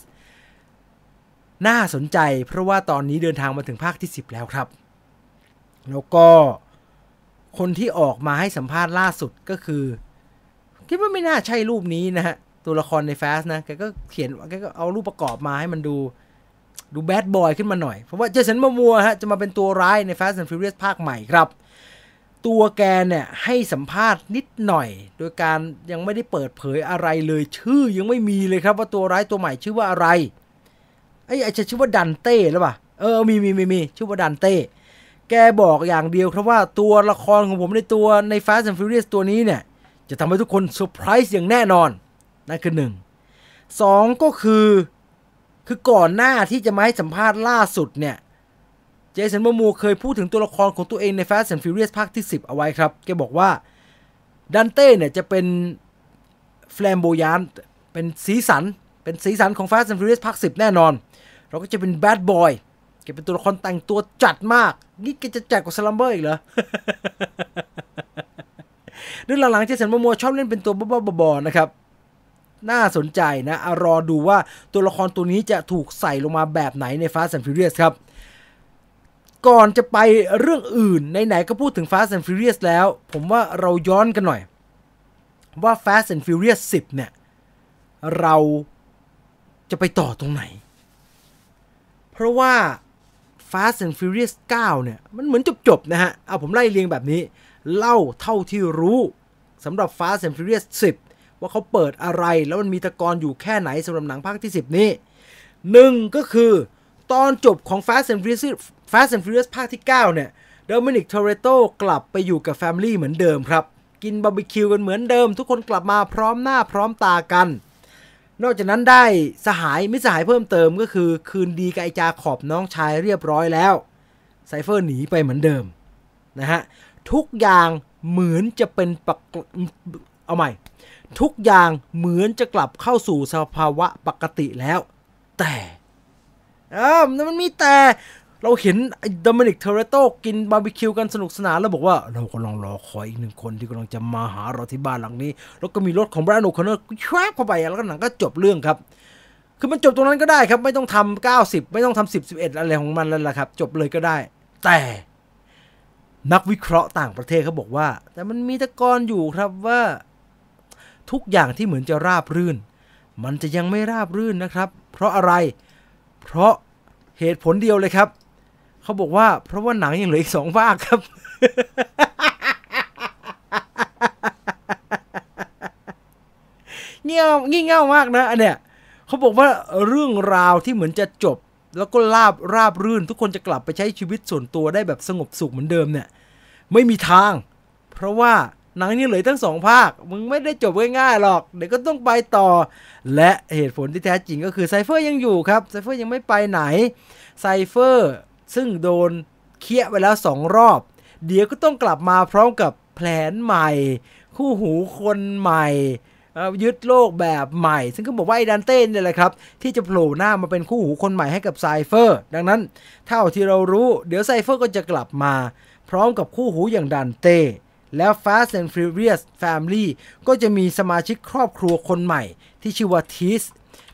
น่าสนใจเพราะว่าตอนนี้เดินทางมาถึงภาคที่สิบแล้วครับแล้วก็คนที่ออกมาให้สัมภาษณ์ล่าสุดก็คือคิดว่าไม่น่าใช่รูปนี้นะฮะตัวละครใน Fast นะแกก็เขียนแกก็เอารูปประกอบมาให้มันดูดูแบดบอยขึ้นมาหน่อยเพราะว่าเจสันมัมัวฮะจะมาเป็นตัวร้ายใน Fast and Furious ภาคใหม่ครับตัวแกเนี่ยให้สัมภาษณ์นิดหน่อยโดยการยังไม่ได้เปิดเผยอะไรเลยชื่อยังไม่มีเลยครับว่าตัวร้ายตัวใหม่ชื่อว่าอะไรไอ้ไอ้จะชื่อว่าดันเต้หรือเปล่าเออมีมีมีมีชื่อว่าดันเต้แกบอกอย่างเดียวครับว่าตัวละครของผมในตัวใน Fast and Furious ตัวนี้เนี่ยจะทำให้ทุกคนเซอร์ไพรส์อย่างแน่นอนนั่นคือหนึ่งสองก็คือคือก่อนหน้าที่จะมาให้สัมภาษณ์ล่าสุดเนี่ยเจสัน มัมัวเคยพูดถึงตัวละครของตัวเองใน Fast and Furious ภาคที่สิบเอาไว้ครับแกบอกว่าดันเต้เนี่ยจะเป็นแฟลมโบยานเป็นสีสันเป็นสีสันของ Fast and Furious ภาคสิบแน่นอนเราก็จะเป็นแบดบอยแกเป็นตัวละครแต่งตัวจัดมากนี่แกจะจัดกว่าสลัมเบอร์อีกเหรอ เรื่องหลังๆเจสัน มัมัวชอบเล่นเป็นตัวบ้าๆบอๆนะครับน่าสนใจนะรอดูว่าตัวละครตัวนี้จะถูกใส่ลงมาแบบไหนใน Fast and Furious ครับก่อนจะไปเรื่องอื่นไหนๆก็พูดถึง Fast and Furious แล้วผมว่าเราย้อนกันหน่อยว่า Fast and Furious สิบเนี่ยเราจะไปต่อตรงไหนเพราะว่า Fast and Furious เก้าเนี่ยมันเหมือนจบๆนะฮะเอาผมไล่เรียงแบบนี้เล่าเท่าที่รู้สำหรับ Fast and Furious สิบว่าเขาเปิดอะไรแล้วมันมีตะกอนอยู่แค่ไหนสำหรับหนังภาคที่สิบนี้หนึ่งก็คือตอนจบของ Fast and Furious Fast and Furious ภาคที่เก้าเนี่ยโดมินิก โทเรโตกลับไปอยู่กับแฟมิลี่เหมือนเดิมครับกินบาร์บีคิวกันเหมือนเดิมทุกคนกลับมาพร้อมหน้าพร้อมตากันนอกจากนั้นได้สหายมิตรสหายเพิ่มเติมก็คือคืนดีกับไอจาขอบน้องชายเรียบร้อยแล้วไซเฟอร์หนีไปเหมือนเดิมนะฮะทุกอย่างเหมือนจะเป็นปกเอาใหม่ทุกอย่างเหมือนจะกลับเข้าสู่สภาวะปกติแล้วแต่เออมันมีแต่เราเห็นโดมินิก โทเรโตกินบาร์บีคิวกันสนุกสนานแล้วบอกว่าเรากำลังรอคอยอีกหนึ่งคนที่กำลังจะมาหาเราที่บ้านหลังนี้แล้วก็มีรถของแบรนด์โอคอนเนอร์แชกเข้าไปแล้วก็หนังก็จบเรื่องครับคือมันจบตรงนั้นก็ได้ครับไม่ต้องทำเก้าสิบไม่ต้องทำสิบ สิบเอ็ดอะไรของมันแล้วล่ะครับจบเลยก็ได้แต่นักวิเคราะห์ต่างประเทศเขาบอกว่าแต่มันมีตะกอนอยู่ครับว่าทุกอย่างที่เหมือนจะราบรื่นมันจะยังไม่ราบรื่นนะครับเพราะอะไรเพราะเหตุผลเดียวเลยครับเขาบอกว่าเพราะว่าหนังยังเหลืออีกสองภาคครับ เงี้ยงี่เง่ามากนะอันเนี้ยเขาบอกว่าเรื่องราวที่เหมือนจะจบแล้วก็ราบราบรื่นทุกคนจะกลับไปใช้ชีวิตส่วนตัวได้แบบสงบสุขเหมือนเดิมเนี่ยไม่มีทางเพราะว่าหนังนี้เหลือทั้งสองภาคมึงไม่ได้จบง่ายๆหรอกเดี๋ยวก็ต้องไปต่อและเหตุผลที่แท้จริงก็คือไซเฟอร์ยังอยู่ครับไซเฟอร์ยังไม่ไปไหนไซเฟอร์ซึ่งโดนเคี้ยไปแล้วสองรอบเดี๋ยวก็ต้องกลับมาพร้อมกับแผนใหม่คู่หูคนใหม่ยึดโลกแบบใหม่ซึ่งเขาบอกว่าไอ้ดันเต้นเนี่ยแหละครับที่จะโผล่หน้ามาเป็นคู่หูคนใหม่ให้กับไซเฟอร์ดังนั้นเท่าที่เรารู้เดี๋ยวไซเฟอร์ก็จะกลับมาพร้อมกับคู่หูอย่างดันเต้แล้ว Fast and Furious Family ก็จะมีสมาชิกครอบครัวคนใหม่ที่ชื่อว่าทีส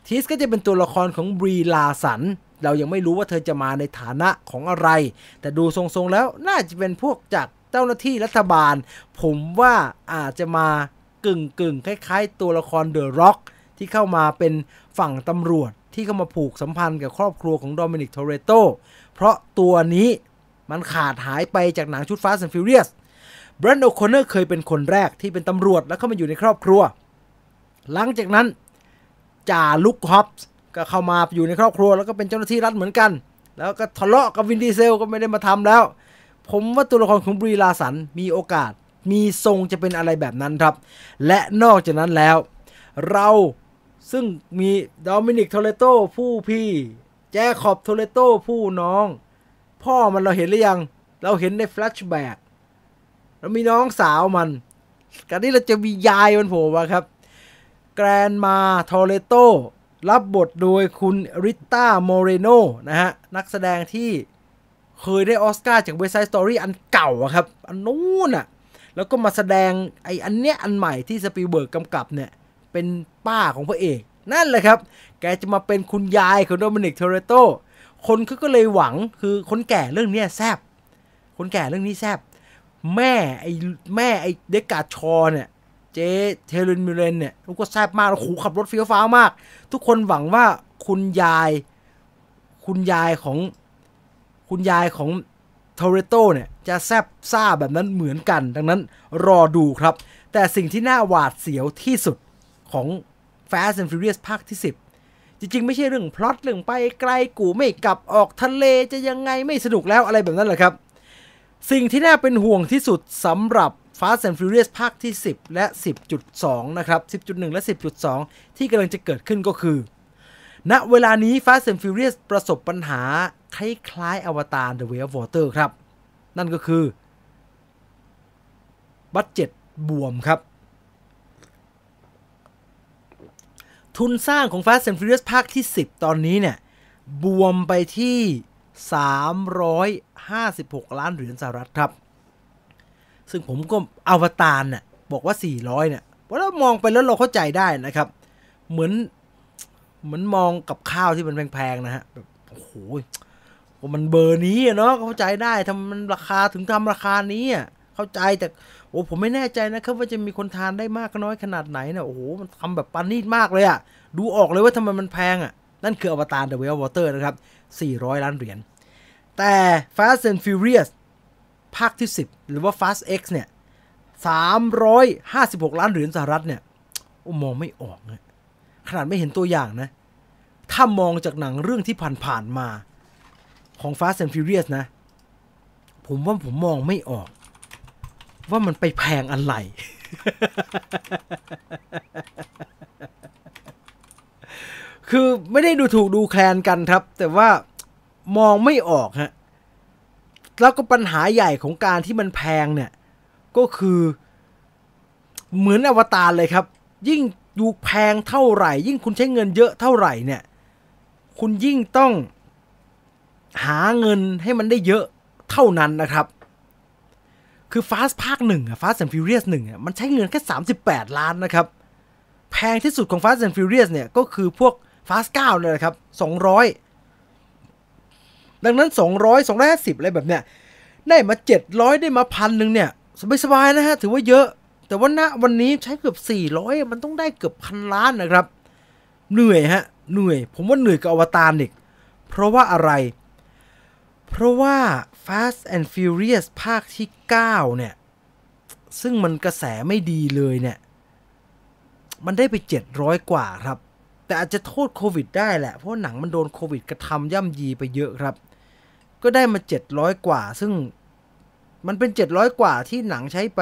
ทีสก็จะเป็นตัวละครของบรีลาสันเรายังไม่รู้ว่าเธอจะมาในฐานะของอะไรแต่ดูทรงๆแล้วน่าจะเป็นพวกจากเจ้าหน้าที่รัฐบาลผมว่าอาจจะมากึ่งๆคล้ายๆตัวละคร The Rock ที่เข้ามาเป็นฝั่งตำรวจที่เข้ามาผูกสัมพันธ์กับครอบครัวของโดมินิก โทเรโตเพราะตัวนี้มันขาดหายไปจากหนังชุด Fast and Furiousแบรนด์ โอคอนเนอร์เคยเป็นคนแรกที่เป็นตำรวจแล้วเข้ามาอยู่ในครอบครัวหลังจากนั้นจ่าลุค ฮอปส์ก็เข้ามาอยู่ในครอบครัวแล้วก็เป็นเจ้าหน้าที่รัฐเหมือนกันแล้วก็ทะเลาะกับวินดีเซลก็ไม่ได้มาทำแล้วผมว่าตัวละครของบรีลาสันมีโอกาสมีทรงจะเป็นอะไรแบบนั้นครับและนอกจากนั้นแล้วเราซึ่งมีโดมินิก โทเรโตผู้พี่แจคอบ โทเรโตผู้น้องพ่อมันเราเห็นหรือยังเราเห็นในแฟลชแบ็กแล้วมีน้องสาวมันการที่เราจะมียายมันโผล่มาครับแกรนมา โทเรโต รับบทโดยคุณริตต้าโมเรโนนะฮะนักแสดงที่เคยได้ออสการ์จาก West Side Story อันเก่าครับอันนู้นอ่ะแล้วก็มาแสดงไอ้อันเนี้ยอันใหม่ที่สปีลเบิร์กกำกับเนี่ยเป็นป้าของพระเอกนั่นแหละครับแกจะมาเป็นคุณยายของโดมินิก โทเรโตคนก็เลยหวังคือคนแก่เรื่องนี้แซบคนแก่เรื่องนี้แซบแม่ไอ้แม่ไอ้เดกาชอเนี่ยเจเทเลนมิเรนเนี่ยลูกก็แซบมากโหขับรถเฟี้ยวฟ้าวมากทุกคนหวังว่าคุณยายคุณยายของคุณยายของโทเรโตเนี่ยจะแซบซ่าแบบนั้นเหมือนกันดังนั้นรอดูครับแต่สิ่งที่น่าหวาดเสียวที่สุดของ Fast and Furious ภาคที่สิบจริงๆไม่ใช่เรื่องพล็อตเรื่องไปไกลกูไม่กลับออกทะเลจะยังไงไม่สนุกแล้วอะไรแบบนั้นแหละครับสิ่งที่น่าเป็นห่วงที่สุดสำหรับ Fast and Furious ภาคที่สิบและ สิบจุดสอง นะครับ สิบจุดหนึ่ง และ สิบจุดสอง ที่กำลังจะเกิดขึ้นก็คือณเวลานี้ Fast and Furious ประสบปัญหาคล้ายๆ Avatar: The Way of Water ครับนั่นก็คือบัดเจ็ตบวมครับทุนสร้างของ Fast and Furious ภาคที่สิบตอนนี้เนี่ยบวมไปที่สามร้อยห้าสิบหกล้านเหรียญสหรัฐครับซึ่งผมก็อวตารน่ะบอกว่าสี่ร้อยเนี่ยเพราะเรามองไปแล้วเราเข้าใจได้นะครับเหมือนเหมือนมองกับข้าวที่มันแพงๆนะฮะแบบโอ้โหมันเบอร์นี้เนาะเข้าใจได้ทำมันราคาถึงทำราคานี้อ่ะเข้าใจแต่โอ้ผมไม่แน่ใจนะครับว่าจะมีคนทานได้มากน้อยขนาดไหนนะโอ้โหมันทำแบบปานีดมากเลยอ่ะดูออกเลยว่าทำไมมันแพงอ่ะนั่นคืออวตาร The Way of Water นะครับสี่ร้อยล้านเหรียญแต่ Fast and Furious ภาคที่สิบหรือว่า Fast X เนี่ยสามร้อยห้าสิบหกล้านเหรียญสหรัฐเนี่ยโอ้มองไม่ออกนะขนาดไม่เห็นตัวอย่างนะถ้ามองจากหนังเรื่องที่ผ่านๆมาของ Fast and Furious นะผมว่าผมมองไม่ออกว่ามันไปแพงอะไร คือไม่ได้ดูถูกดูแคลนกันครับแต่ว่ามองไม่ออกฮะแล้วก็ปัญหาใหญ่ของการที่มันแพงเนี่ยก็คือเหมือนอวตารเลยครับยิ่งดูแพงเท่าไหร่ยิ่งคุณใช้เงินเยอะเท่าไหร่เนี่ยคุณยิ่งต้องหาเงินให้มันได้เยอะเท่านั้นนะครับคือ Fast ภาคหนึ่งอ่ะ Fast and Furious หนึ่งอ่ะมันใช้เงินแค่สามสิบแปดล้านนะครับแพงที่สุดของ Fast and Furious เนี่ยก็คือพวก Fast เก้าเลยนะครับสองร้อยดังนั้นสองร้อย สองร้อยห้าสิบอะไรแบบเนี้ยได้มาเจ็ดร้อยได้มา หนึ่งพัน นึงเนี่ยสบายๆนะฮะถือว่าเยอะแต่ว่าณวันนี้ใช้เกือบสี่ร้อยมันต้องได้เกือบพันล้านนะครับเหนื่อยฮะเหนื่อยผมว่าเหนื่อยกับอวตารอีกเพราะว่าอะไรเพราะว่า Fast and Furious ภาคที่เก้าเนี่ยซึ่งมันกระแสไม่ดีเลยเนี่ยมันได้ไปเจ็ดร้อยกว่าครับแต่อาจจะโทษโควิดได้แหละเพราะหนังมันโดนโควิดกระทำย่ำยีไปเยอะครับก็ได้มาเจ็ดร้อยกว่าซึ่งมันเป็นเจ็ดร้อยกว่าที่หนังใช้ไป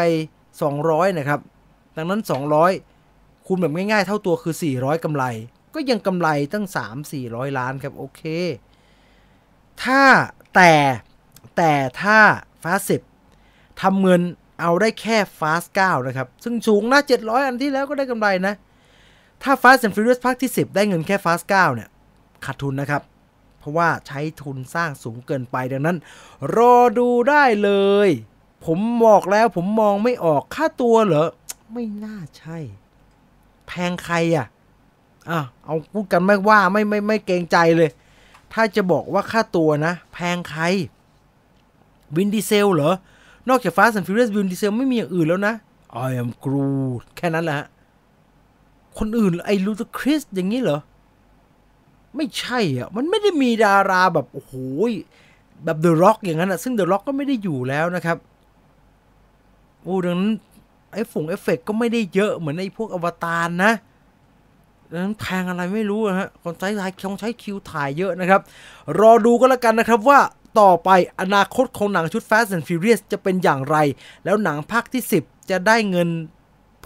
สองร้อยนะครับดังนั้นสองร้อยคูณแบบง่ายๆเท่าตัวคือสี่ร้อยกำไรก็ยังกำไรตั้ง สามถึงสี่ร้อย ล้านครับโอเคถ้าแต่แต่ถ้า Fast สิบทำเงินเอาได้แค่ Fast เก้านะครับซึ่งสูงนะเจ็ดร้อยอันที่แล้วก็ได้กำไรนะถ้า Fast and Furious ภาคที่สิบได้เงินแค่ Fast เก้าเนี่ยขาดทุนนะครับเพราะว่าใช้ทุนสร้างสูงเกินไปดังนั้นรอดูได้เลยผมบอกแล้วผมมองไม่ออกค่าตัวเหรอไม่น่าใช่แพงใครอ่ะอ่ะเอาพูดกันไม่ว่าไม่ไม่ไม่เกรงใจเลยถ้าจะบอกว่าค่าตัวนะแพงใครวินดีเซลเหรอนอกจาก Fast and Furious วินดีเซลไม่มีอย่างอื่นแล้วนะ I am Groot แค่นั้นแหละฮะคนอื่นไอ้ลูตาคริสอย่างนี้เหรอไม่ใช่อ่ะมันไม่ได้มีดาราแบบโอ้โหแบบ The Rock อย่างนั้นอ่ะซึ่ง The Rock ก็ไม่ได้อยู่แล้วนะครับโอ้ดังนั้นไอ้ฝุ่งเอฟเฟกต์ก็ไม่ได้เยอะเหมือนไอ้พวกอวตารนะดังนั้นแพงอะไรไม่รู้นะฮะคนใช้คงใช้คิวถ่ายเยอะนะครับรอดูก็แล้วกันนะครับว่าต่อไปอนาคตของหนังชุด Fast and Furious จะเป็นอย่างไรแล้วหนังภาคที่สิบจะได้เงิน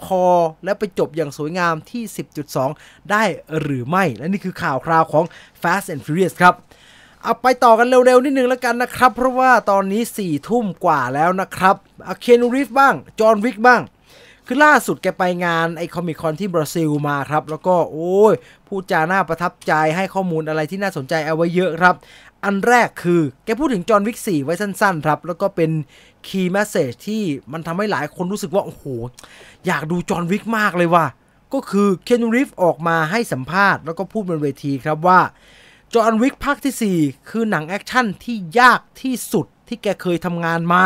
พอและไปจบอย่างสวยงามที่ สิบจุดสอง ได้หรือไม่และนี่คือข่าวคราวของ Fast and Furious ครับเอาไปต่อกันเร็วๆนิดนึงแล้วกันนะครับเพราะว่าตอนนี้สี่ทุ่มกว่าแล้วนะครับเอาเคน รีฟส์บ้างจอห์นวิกบ้างค คือล่าสุดแกไปงานไอคอมิคอนที่บราซิลมาครับแล้วก็โอ้ยพูดจาน่าประทับใจให้ข้อมูลอะไรที่น่าสนใจเอาไว้เยอะครับอันแรกคือแกพูดถึงจอห์นวิกสี่ไว้สั้นๆครับแล้วก็เป็นคีย์แมสเสจที่มันทำให้หลายคนรู้สึกว่าโอ้โหอยากดูจอห์นวิกมากเลยว่ะก็คือเคนรีฟออกมาให้สัมภาษณ์แล้วก็พูดบนเวทีครับว่าจอห์นวิกภาคที่สี่คือหนังแอคชั่นที่ยากที่สุดที่แกเคยทำงานมา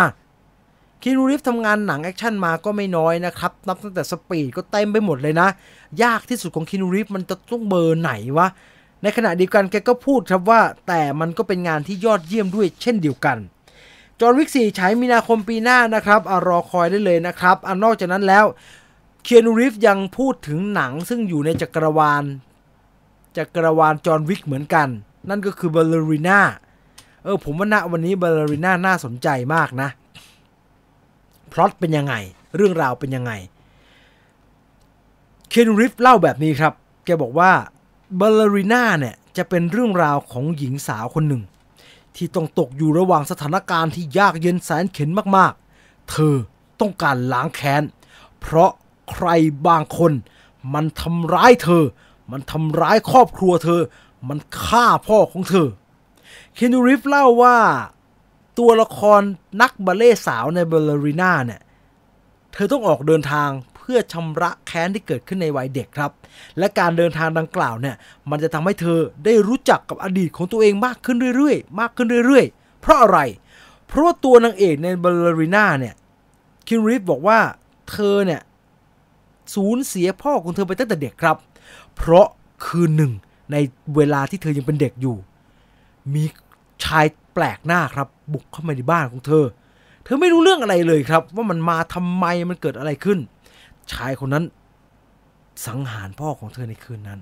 เคนรีฟทำงานหนังแอคชั่นมาก็ไม่น้อยนะครับนับตั้งแต่สปีดก็เต็มไปหมดเลยนะยากที่สุดของเคนรีฟมันจะต้องเบอร์ไหนวะในขณะเดียวกันแกก็พูดครับว่าแต่มันก็เป็นงานที่ยอดเยี่ยมด้วยเช่นเดียวกันจอห์นวิกสี่ฉายมีนาคมปีหน้านะครับอ่ะรอคอยได้เลยนะครับอ่ะนอกจากนั้นแล้วเคนรีฟยังพูดถึงหนังซึ่งอยู่ในจักรวาลจักรวาลจอห์นวิกเหมือนกันนั่นก็คือ Ballerina เออผมว่าณวันนี้ Ballerina น่าสนใจมากนะพล็อตเป็นยังไงเรื่องราวเป็นยังไงเคนรีฟเล่าแบบนี้ครับแกบอกว่าBallerina เนี่ยจะเป็นเรื่องราวของหญิงสาวคนหนึ่งที่ต้องตกอยู่ระหว่างสถานการณ์ที่ยากเย็นแสนเข็ญมากๆเธอต้องการล้างแค้นเพราะใครบางคนมันทำร้ายเธอมันทำร้ายครอบครัวเธอมันฆ่าพ่อของเธอเคนริฟเล่าว่าตัวละครนักบัลเล่สาวใน Ballerina เนี่ยเธอต้องออกเดินทางเพื่อชำระแค้นที่เกิดขึ้นในวัยเด็กครับและการเดินทางดังกล่าวเนี่ยมันจะทำให้เธอได้รู้จักกับอดีตของตัวเองมากขึ้นเรื่อยๆมากขึ้นเรื่อยๆเพราะอะไรเพราะว่าตัวนางเอกใน Ballerina เนี่ยคินรีฟบอกว่าเธอเนี่ยสูญเสียพ่อของเธอไปตั้งแต่เด็กครับเพราะคืนหนึ่งในเวลาที่เธอยังเป็นเด็กอยู่มีชายแปลกหน้าครับบุกเข้ามาในบ้านของเธอเธอไม่รู้เรื่องอะไรเลยครับว่ามันมาทำไมมันเกิดอะไรขึ้นชายคนนั้นสังหารพ่อของเธอในคืนนั้น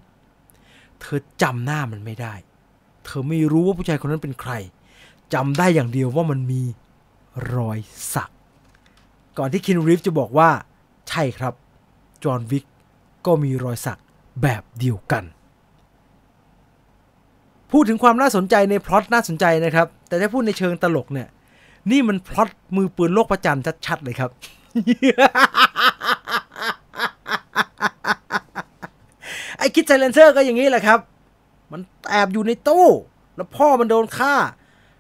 เธอจำหน้ามันไม่ได้เธอไม่รู้ว่าผู้ชายคนนั้นเป็นใครจำได้อย่างเดียวว่ามันมีรอยสักก่อนที่คินรีฟจะบอกว่าใช่ครับจอห์นวิกก็มีรอยสักแบบเดียวกันพูดถึงความน่าสนใจในพล็อตน่าสนใจนะครับแต่ถ้าพูดในเชิงตลกเนี่ยนี่มันพล็อตมือปืนโลกประจันชัดๆเลยครับไอ้คิดไซเลนเซอร์ก็อย่างนี้แหละครับมันแอบอยู่ในตู้แล้วพ่อมันโดนฆ่า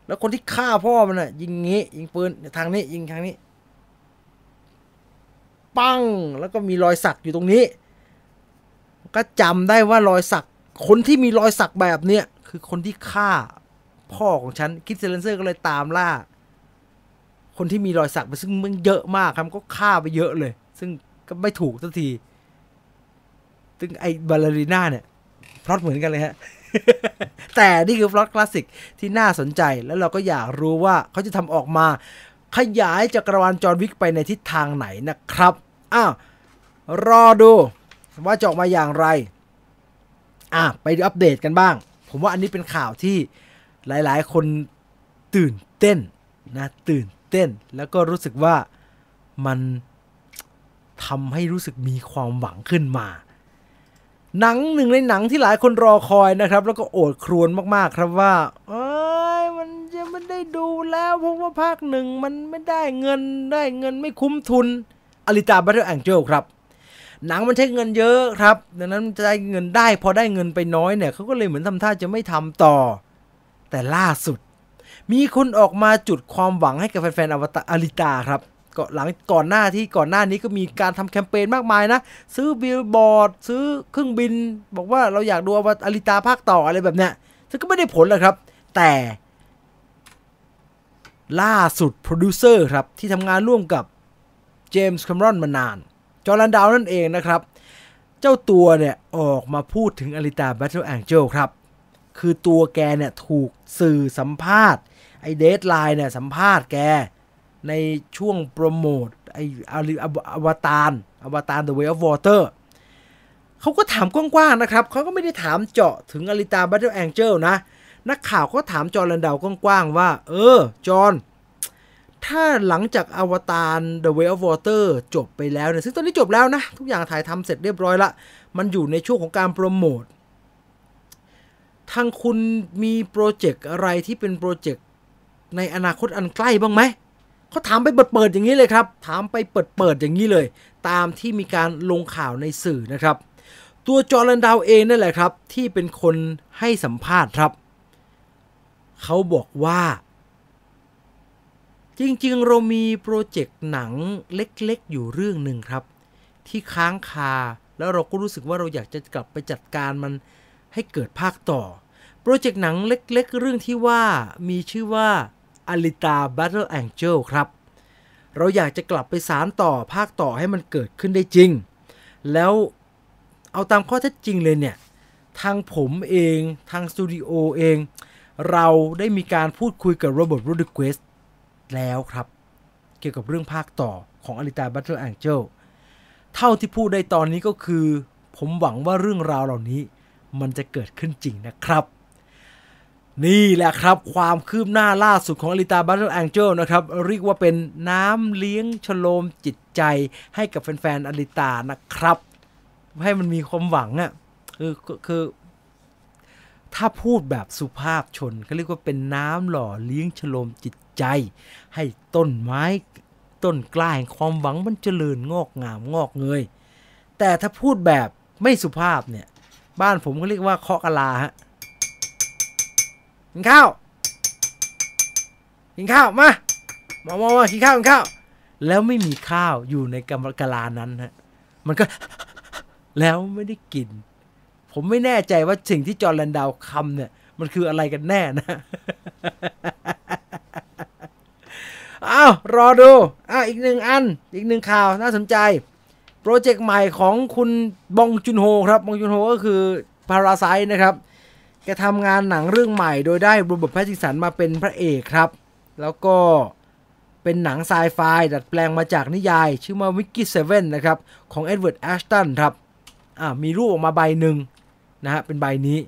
แล้วคนที่ฆ่าพ่อมันน่ะยิงงี้ยิงปืนทางนี้ยิงทางนี้ปังแล้วก็มีรอยสักอยู่ตรงนี้ก็จำได้ว่ารอยสักคนที่มีรอยสักแบบเนี้ยคือคนที่ฆ่าพ่อของฉันคิดไซเลนเซอร์ก็เลยตามล่าคนที่มีรอยสักซึ่งมันเยอะมากครับก็ฆ่าไปเยอะเลยซึ่งก็ไม่ถูกสักทีซึ่งไอ้Ballerinaเนี่ยพล็อตเหมือนกันเลยฮะ แต่นี่คือพล็อตคลาสสิกที่น่าสนใจแล้วเราก็อยากรู้ว่าเขาจะทำออกมาขยายจักรวาลจอห์นวิกไปในทิศทางไหนนะครับอ้าวรอดูว่าจะออกมาอย่างไรอ่ะไปอัปเดตกันบ้างผมว่าอันนี้เป็นข่าวที่หลายๆคนตื่นเต้นนะตื่นเต้นแล้วก็รู้สึกว่ามันทำให้รู้สึกมีความหวังขึ้นมาหนังหนึ่งในหนังที่หลายคนรอคอยนะครับแล้วก็โอดครวญมากๆครับว่าเอ้ยมันจะไม่ได้ดูแล้วเพราะว่าภาคหนึ่งมันไม่ได้เงินได้เงินไม่คุ้มทุน Alita Battle Angel ครับหนังมันใช้เงินเยอะครับดังนั้นจะได้เงินได้พอได้เงินไปน้อยเนี่ยเขาก็เลยเหมือนทำท่าจะไม่ทำต่อแต่ล่าสุดมีคนออกมาจุดความหวังให้กับแฟนๆอวตารอลิตาครับก็หลังก่อนหน้าที่ก่อนหน้านี้ก็มีการทำแคมเปญมากมายนะซื้อบิลบอร์ดซื้อเครื่องบินบอกว่าเราอยากดูอวตารอลิตาภาคต่ออะไรแบบเนี้ยซึ่งก็ไม่ได้ผลหรอกครับแต่ล่าสุดโปรดิวเซอร์ครับที่ทำงานร่วมกับเจมส์แคมรอนมานานจอร์แดนดาวนั่นเองนะครับเจ้าตัวเนี่ยออกมาพูดถึงอลิตา Battle Angel ครับคือตัวแกเนี่ยถูกสื่อสัมภาษณ์ไอ้เดดไลน์เนี่ยสัมภาษณ์แกในช่วงโปรโมทไอ้อวตารอวตาร The Way of Water เขาก็ถามกว้างๆนะครับเขาก็ไม่ได้ถามเจาะถึง Alita Battle Angel นะนักข่าวก็ถามจอร์แดนดาวกว้างๆว่าเออจอห์นถ้าหลังจากอวตาร The Way of Water จบไปแล้วเนี่ยซึ่งตอนนี้จบแล้วนะทุกอย่างถ่ายทำเสร็จเรียบร้อยละมันอยู่ในช่วงของการโปรโมททางคุณมีโปรเจกต์อะไรที่เป็นโปรเจกต์ในอนาคตอันใกล้บ้างไหม เขาถามไปเปิดๆอย่างนี้เลยครับถามไปเปิดๆอย่างนี้เลยตามที่มีการลงข่าวในสื่อนะครับตัวจอร์แดนดาวเองนั่นแหละครับที่เป็นคนให้สัมภาษณ์ครับเขาบอกว่าจริงๆเรามีโปรเจกต์หนังเล็กๆอยู่เรื่องหนึ่งครับที่ค้างคาแล้วเราก็รู้สึกว่าเราอยากจะกลับไปจัดการมันให้เกิดภาคต่อโปรเจกต์หนังเล็กๆเรื่องที่ว่ามีชื่อว่า Alita Battle Angel ครับเราอยากจะกลับไปสานต่อภาคต่อให้มันเกิดขึ้นได้จริงแล้วเอาตามข้อเท็จจริงเลยเนี่ยทางผมเองทางสตูดิโอเองเราได้มีการพูดคุยกับโรเบิร์ต โรดริเกสแล้วครับเกี่ยวกับเรื่องภาคต่อของ Alita Battle Angel เท่าที่พูดได้ตอนนี้ก็คือผมหวังว่าเรื่องราวเหล่านี้มันจะเกิดขึ้นจริงนะครับนี่แหละครับความคืบหน้าล่าสุดของ Alita Battle Angel นะครับเรียกว่าเป็นน้ำเลี้ยงชโลมจิตใจให้กับแฟนๆ Alita นะครับให้มันมีความหวังอ่ะคือคือถ้าพูดแบบสุภาพชนก็เรียกว่าเป็นน้ำหล่อเลี้ยงชโลมจิตใจให้ต้นไม้ต้นกล้าแห่งความหวังมันเจริญงอกงามงอกเงยแต่ถ้าพูดแบบไม่สุภาพเนี่ยบ้านผมก็เรียกว่าเคาะกะลาฮะกินข้าวกินข้าวมามามามากินข้าวกินข้าวแล้วไม่มีข้าวอยู่ในกะลานั้นฮะมันก็แล้วไม่ได้กินผมไม่แน่ใจว่าสิ่งที่จอร์แดนดาวคำเนี่ยมันคืออะไรกันแน่นะอ้าวรอดูอ้าวอีกหนึ่งอันอีกหนึ่งข่าวน่าสนใจโปรเจกต์ใหม่ของคุณบองจุนโฮครับบองจุนโฮก็คือพาราไซต์นะครับแกทำงานหนังเรื่องใหม่โดยได้โรเบิร์ต แพตตินสันมาเป็นพระเอกครับแล้วก็เป็นหนังไซไฟดัดแปลงมาจากนิยายชื่อว่าวิกกี้เซเว่นนะครับของเอ็ดเวิร์ด แอชตันครับอ่ามีรูปออกมาใบหนึ่งนะฮะเป็นใบนี้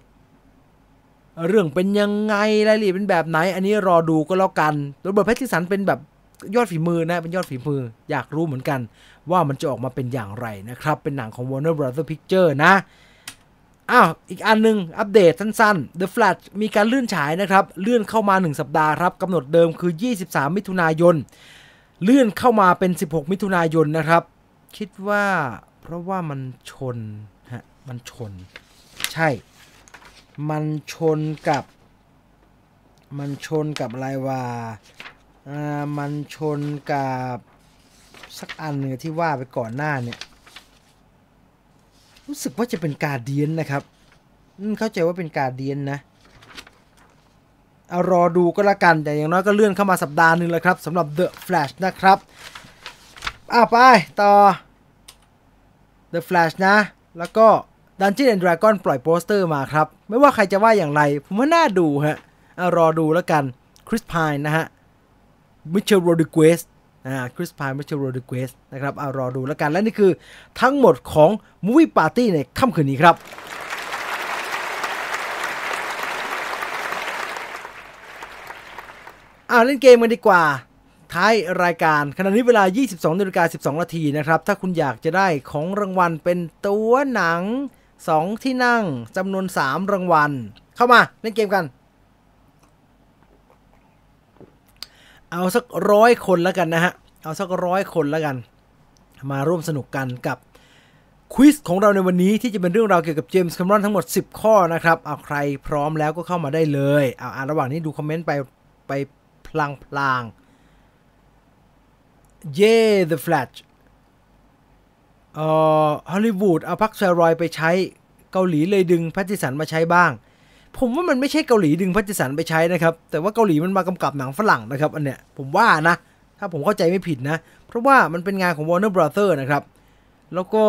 เรื่องเป็นยังไงรายละเอียดเป็นแบบไหนอันนี้รอดูก็แล้วกันโรเบิร์ต แพตตินสันเป็นแบบยอดฝีมือนะเป็นยอดฝีมืออยากรู้เหมือนกันว่ามันจะออกมาเป็นอย่างไรนะครับเป็นหนังของ Warner Brothers Picture นะอ้าวอีกอันนึงอัปเดตสั้นๆ The Flash มีการเลื่อนฉายนะครับเลื่อนเข้ามาหนึ่งสัปดาห์ครับกำหนดเดิมคือยี่สิบสามมิถุนายนเลื่อนเข้ามาเป็นสิบหกมิถุนายนนะครับคิดว่าเพราะว่ามันชนฮะมันชนใช่มันชนกับมันชนกับอะไรวะอ่ามันชนกับสักอันนึงที่ว่าไปก่อนหน้าเนี่ยรู้สึกว่าจะเป็นGuardiansนะครับเข้าใจว่าเป็นGuardiansนะเอารอดูก็แล้วกันแต่อย่างน้อยก็เลื่อนเข้ามาสัปดาห์นึงแล้วครับสำหรับ The Flash นะครับอ่ะไปต่อ The Flash นะแล้วก็ Dungeons and Dragons ปล่อยโปสเตอร์มาครับไม่ว่าใครจะว่าอย่างไรผมว่าน่าดูฮะเอารอดูแล้วกันคริสไพน์นะฮะมิเชล โรดริเกสอ่าคริสไพน์มิเชล โรดริเกสนะครับเอารอดูแล้วกันและนี่คือทั้งหมดของ Movie Party ในค่ำคืนนี้ครับเอาเล่นเกมกันดีกว่าท้ายรายการขณะนี้เวลา ยี่สิบสองนาฬิกาสิบสองนาทีนะครับถ้าคุณอยากจะได้ของรางวัลเป็นตัวหนังสองที่นั่งจำนวนสามรางวัลเข้ามาเล่นเกมกันเอาสักร้อยคนแล้วกันนะฮะเอาสักร้อยคนแล้วกันมาร่วมสนุกกันกับควิสของเราในวันนี้ที่จะเป็นเรื่องราวเกี่ยวกับเจมส์ แคมรอนทั้งหมดสิบข้อนะครับเอาใครพร้อมแล้วก็เข้ามาได้เลยเอาอ่านระหว่างนี้ดูคอมเมนต์ไปไปพลางพลางเย่ yeah, The Flash เอ่อฮอลลีวูดเอาพักแซรอยไปใช้เกาหลีเลยดึงแพตตินสันมาใช้บ้างผมว่ามันไม่ใช่เกาหลีดึงแพตตินสันไปใช้นะครับแต่ว่าเกาหลีมันมากำกับหนังฝรั่งนะครับอันเนี้ยผมว่านะถ้าผมเข้าใจไม่ผิดนะเพราะว่ามันเป็นงานของ Warner Brothers นะครับแล้วก็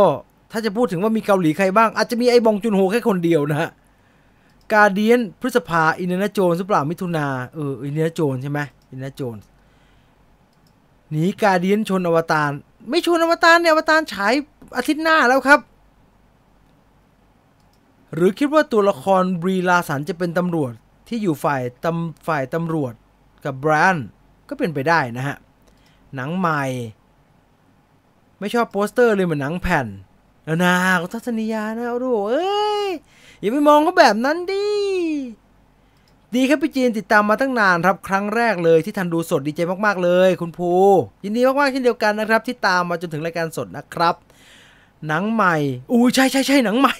ถ้าจะพูดถึงว่ามีเกาหลีใครบ้างอาจจะมีไอ้บองจุนโฮแค่คนเดียวนะฮะ Guardians พฤษภา Indiana Jones หรือเปล่ามิถุนาเออ Indiana Jones ใช่ไหม Indiana Jones หนี Guardians ชนอวตารไม่ชนอวตารเนี่ยอวตารฉายอาทิตย์หน้าแล้วครับหรือคิดว่าตัวละครบรีลาสันจะเป็นตำรวจที่อยู่ฝ่ายตำฝ่ายตำรวจกับแบรนด์ก็เป็นไปได้นะฮะหนังใหม่ไม่ชอบโปสเตอร์เลยเหมือนหนังแผ่นแล้วนะก็ทัศนียานะเอาดูเอ้ยอย่าไปมองเขาแบบนั้นดิ ดี ดีครับพี่จีนติดตามมาตั้งนานครับครั้งแรกเลยที่ทันดูสดดีใจมากๆเลยคุณภูยินดีมากๆเช่นเดียวกันนะครับที่ตามมาจนถึงรายการสดนะครับหนังใหม่อู้ใช่ใช่ใช่หนังใหม่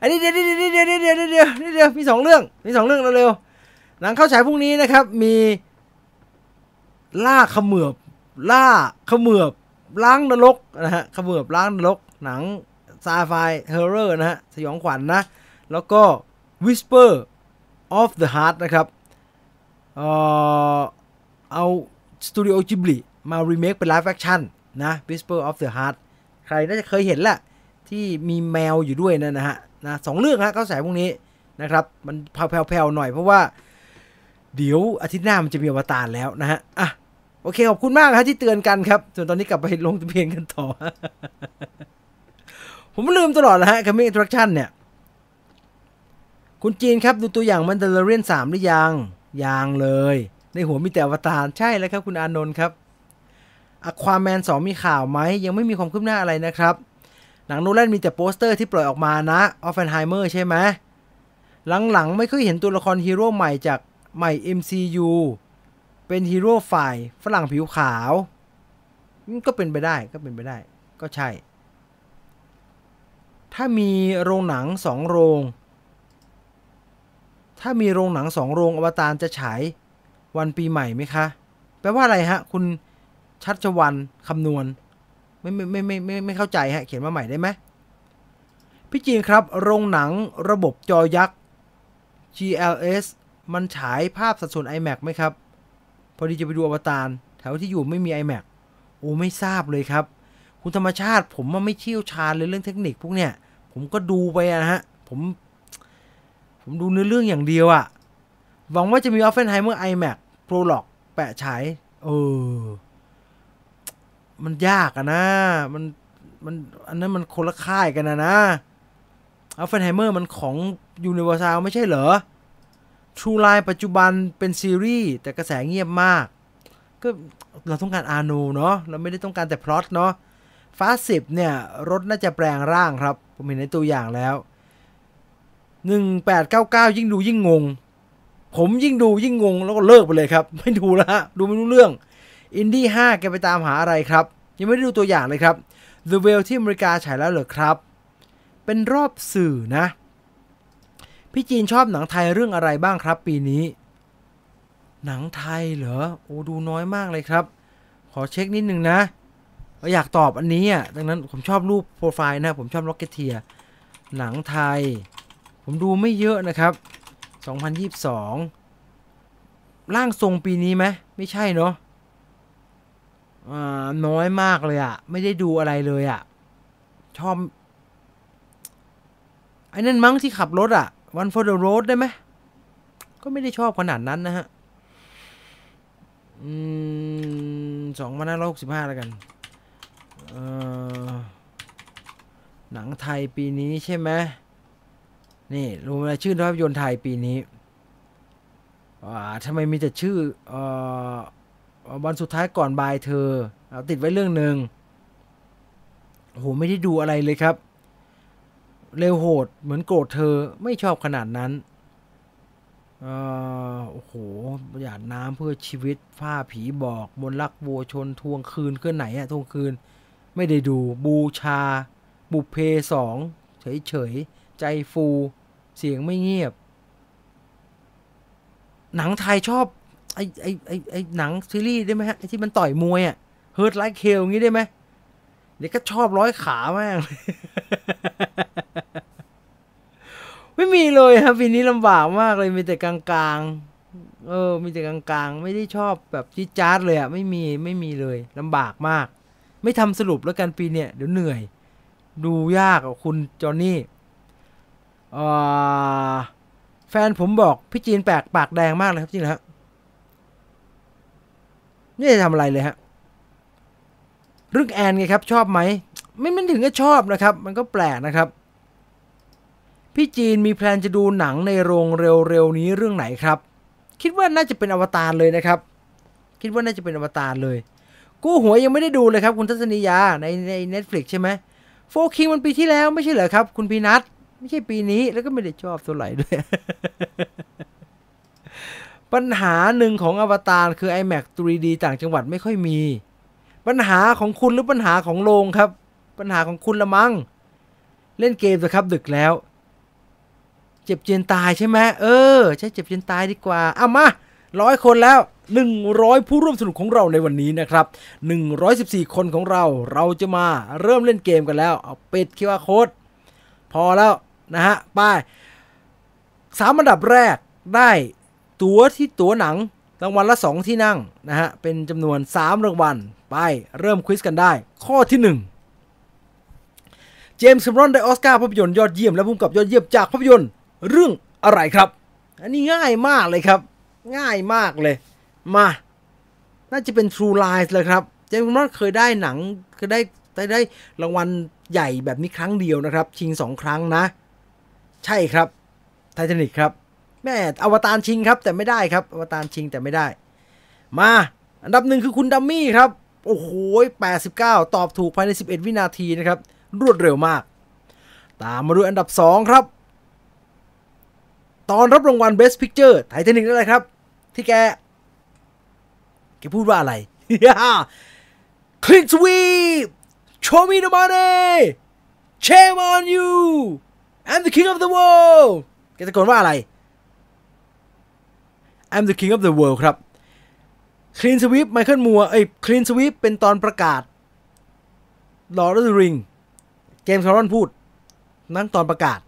อันนี้เดี๋ยวเดี๋ยวเดี๋ยวเดี๋ยวเดี๋ยวเดี๋ยวมีสองเรื่องมีสองเรื่องเร็วๆหนังเข้าฉายพรุ่งนี้นะครับมีล่าเขมือบล่าเขมือบล้างนรกนะฮะเขมือบล้างนรกหนังไซไฟฮอร์เรอร์นะฮะสยองขวัญ น, นะแล้วก็ Whisper of the Heart นะครับเออเอาสตูดิโอจิบลิมารีเมคเป็นไลฟ์แอคชั่นนะ Whisper of the Heart ใครน่าจะเคยเห็นแหละที่มีแมวอยู่ด้วยนั่นนะฮะนะสองเรื่องฮะเข้าสายพวกนี้นะครับมันแผ่วๆหน่อยเพราะว่าเดี๋ยวอาทิตย์หน้ามันจะมีอวตารแล้วนะฮะอ่ะโอเคขอบคุณมากนะที่เตือนกันครับส่วนตอนนี้กลับไปลงทะเบียนกันต่อ ผมลืมตลอดนะฮะคัมมิ่งอินทรัคชั่นเนี่ยคุณจีนครับดูตัวอย่างมันเดลเรียนสามหรือยังยังเลยในหัวมีแต่อวตารใช่แล้วครับคุณอานนท์ครับอะควาแมนสองมีข่าวไหมยังไม่มีความคืบหน้าอะไรนะครับหนังโนแลนมีแต่โปสเตอร์ที่ปล่อยออกมานะออฟเฟนไฮเมอร์ใช่ไหมหลังๆไม่ค่อยเห็นตัวละครฮีโร่ใหม่จากใหม่ เอ็ม ซี ยู เป็นฮีโร่ฝ่ายฝรั่งผิวขาวก็เป็นไปได้ก็เป็นไปได้ก็ใช่ถ้ามีโรงหนังสองโรงถ้ามีโรงหนังสองโรงอวตารจะฉายวันปีใหม่ไหมคะแปลว่าอะไรฮะคุณชัชวรรณคำนวณไม่ไม่ไม่ไม่ไม่ไม่เข้าใจฮะเขียนมาใหม่ได้ไหมพี่จีนครับโรงหนังระบบจอยักษ์ จี แอล เอส มันฉายภาพสัดส่วน ไอแม็กซ์ ไหมครับพอดีจะไปดูอวตารแถวที่อยู่ไม่มี ไอแม็กซ์ โอ้ไม่ทราบเลยครับคุณธรรมชาติผมมันไม่เชี่ยวชาญเลยเรื่องเทคนิคพวกเนี้ยผมก็ดูไปนะฮะผมผมดูเนื้อเรื่องอย่างเดียวอะหวังว่าจะมีออฟเฟนไฮเมอร์ ไอแม็กซ์ โปรล็อกแปะฉายเออมันยากอะนะมันมันอันนั้นมันคนละค่ายกันนะนะอัลเฟนไฮเมอร์มันของ ยูนิเวอร์แซล ไม่ใช่เหรอ True Lies ปัจจุบันเป็นซีรีส์แต่กระแสเงียบมากก็เราต้องการอาโนเนาะเราไม่ได้ต้องการแต่พล็อตเนาะฟ้าสิบเนี่ยรถน่าจะแปลงร่างครับผมเห็นในตัวอย่างแล้วหนึ่งแปดเก้าเก้ายิ่งดูยิ่งงงผมยิ่งดูยิ่งงงแล้วก็เลิกไปเลยครับไม่ดูแล้วดูไม่รู้เรื่องอินดี้ห้าแกไปตามหาอะไรครับยังไม่ได้ดูตัวอย่างเลยครับ The Whale ที่อเมริกาฉายแล้วเหรอครับเป็นรอบสื่อนะพี่จีนชอบหนังไทยเรื่องอะไรบ้างครับปีนี้หนังไทยเหรอโอ้ดูน้อยมากเลยครับขอเช็คนิดนึงนะอยากตอบอันนี้อ่ะดังนั้นผมชอบรูปโปรไฟล์นะผมชอบ ร็อกเก็ตเทียร์ หนังไทยผมดูไม่เยอะนะครับสองพันยี่สิบสองร่างทรงปีนี้ไหมไม่ใช่เนาะน้อยมากเลยอ่ะไม่ได้ดูอะไรเลยอ่ะชอบไอ้นั่นมั้งที่ขับรถอ่ะ วัน ฟอร์ เดอะ โรด ได้ไหมก็ไม่ได้ชอบขนาดนั้นนะฮะอืมสองพันห้าร้อยหกสิบห้าแล้วกันเอ่อหนังไทยปีนี้ใช่ไหมนี่รู้ไหมชื่อภาพยนตร์ไทยปีนี้อ่าทำไมมีแต่ชื่อเอ่อวันสุดท้ายก่อนบายเธอเอาติดไว้เรื่องหนึ่งโอ้โหไม่ได้ดูอะไรเลยครับเร็วโหดเหมือนโกรธเธอไม่ชอบขนาดนั้นเอ่อโอ้โหประหยัดน้ำเพื่อชีวิตผ้าผีบอกมนลักวัวชนทวงคืนเคลื่อนไหนอะทวงคืนไม่ได้ดูบูชาบุพเพสองเฉยเฉยใจฟูเสียงไม่เงียบหนังไทยชอบไอ้ไอ้ไอ้ไอ้หนังซีรีส์ได้ไหมฮะที่มันต่อยมวยอ่ะเฮิร์ตไลค์เคลงี้ได้ไหมเด็กก็ชอบร้อยขามาก ไม่มีเลยครับปีนี้ลำบากมากเลยมีแต่กลางๆเออมีแต่กลางๆไม่ได้ชอบแบบจี๊ดจ๊าดเลยอ่ะไม่มีไม่มีเลยลำบากมากไม่ทำสรุปแล้วกันปีเนี้ยเดี๋ยวเหนื่อยดูยากอ่ะคุณจอห์นนี่อ่าแฟนผมบอกพี่จีนแปลกปากแดงมากเลยครับจริงนะไม่ได้ทำอะไรเลยฮะเรื่องแอนไงครับชอบไหมไม่มันถึงก็ชอบนะครับมันก็แปลกนะครับพี่จีนมีแพลนจะดูหนังในโรงเร็วๆนี้เรื่องไหนครับคิดว่าน่าจะเป็นอวตารเลยนะครับคิดว่าน่าจะเป็นอวตารเลยกู้หัวยังไม่ได้ดูเลยครับคุณทัศนียาในใน เน็ตฟลิกซ์ ใช่ไหมโฟร์คิงมันปีที่แล้วไม่ใช่เหรอครับคุณพีนัท ไม่ใช่ปีนี้แล้วก็ไม่ได้ชอบเท่าไหร่ด้วย ปัญหาหนึ่งของอวตารคือ ไอแม็กซ์ ทรีดี ต่างจังหวัดไม่ค่อยมีปัญหาของคุณหรือปัญหาของโรงครับปัญหาของคุณละมั้งเล่นเกมเถอะครับดึกแล้วเจ็บเจียนตายใช่ไหมเออใช่เจ็บเจียนตายดีกว่าเอามาร้อยคนแล้วหนึ่งร้อยผู้ร่วมสนุกของเราในวันนี้นะครับหนึ่งร้อยสิบสี่คนของเราเราจะมาเริ่มเล่นเกมกันแล้วเอาปิดคิวอาร์โค้ดพอแล้วนะฮะไปสามอันดับแรกได้ตั๋วที่ตั๋วหนังรางวัลละสองที่นั่งนะฮะเป็นจำนวนสามรางวัลไปเริ่มควิสกันได้ข้อที่หนึ่งเจมส์ แคมรอนได้ออสการ์ภาพยนตร์ยอดเยี่ยมและผู้กำกับยอดเยี่ยมจากภาพยนตร์เรื่องอะไรครับอันนี้ง่ายมากเลยครับง่ายมากเลยมาน่าจะเป็น True Lies เลยครับเจมส์ แคมรอนเคยได้หนังเคยได้ได้ได้รางวัลใหญ่แบบนี้ครั้งเดียวนะครับชิงสองครั้งนะใช่ครับไททานิคครับแม่อวตารชิงครับแต่ไม่ได้ครับอวตารชิงแต่ไม่ได้มาอันดับหนึ่งคือคุณดัมมี่ครับโอ้โหแปดสิบเก้าตอบถูกภายในสิบเอ็ดวินาทีนะครับรวดเร็วมากตามมาด้วยอันดับสองครับตอนรับรางวัล Best Picture ไททานิคนั่นแหละครับที่แกแกพูดว่าอะไร Clean Sweep Show me the money Shame on you I'm the king of the world แกตะโกนว่าอะไรI'm the king of the world ครับ Clean Sweep ไมเคิลมัวเอ้ย Clean Sweep เป็นตอนประกาศ Lord of the Ring เจมส์ แคมรอนพูดนั่นตอนประกาศ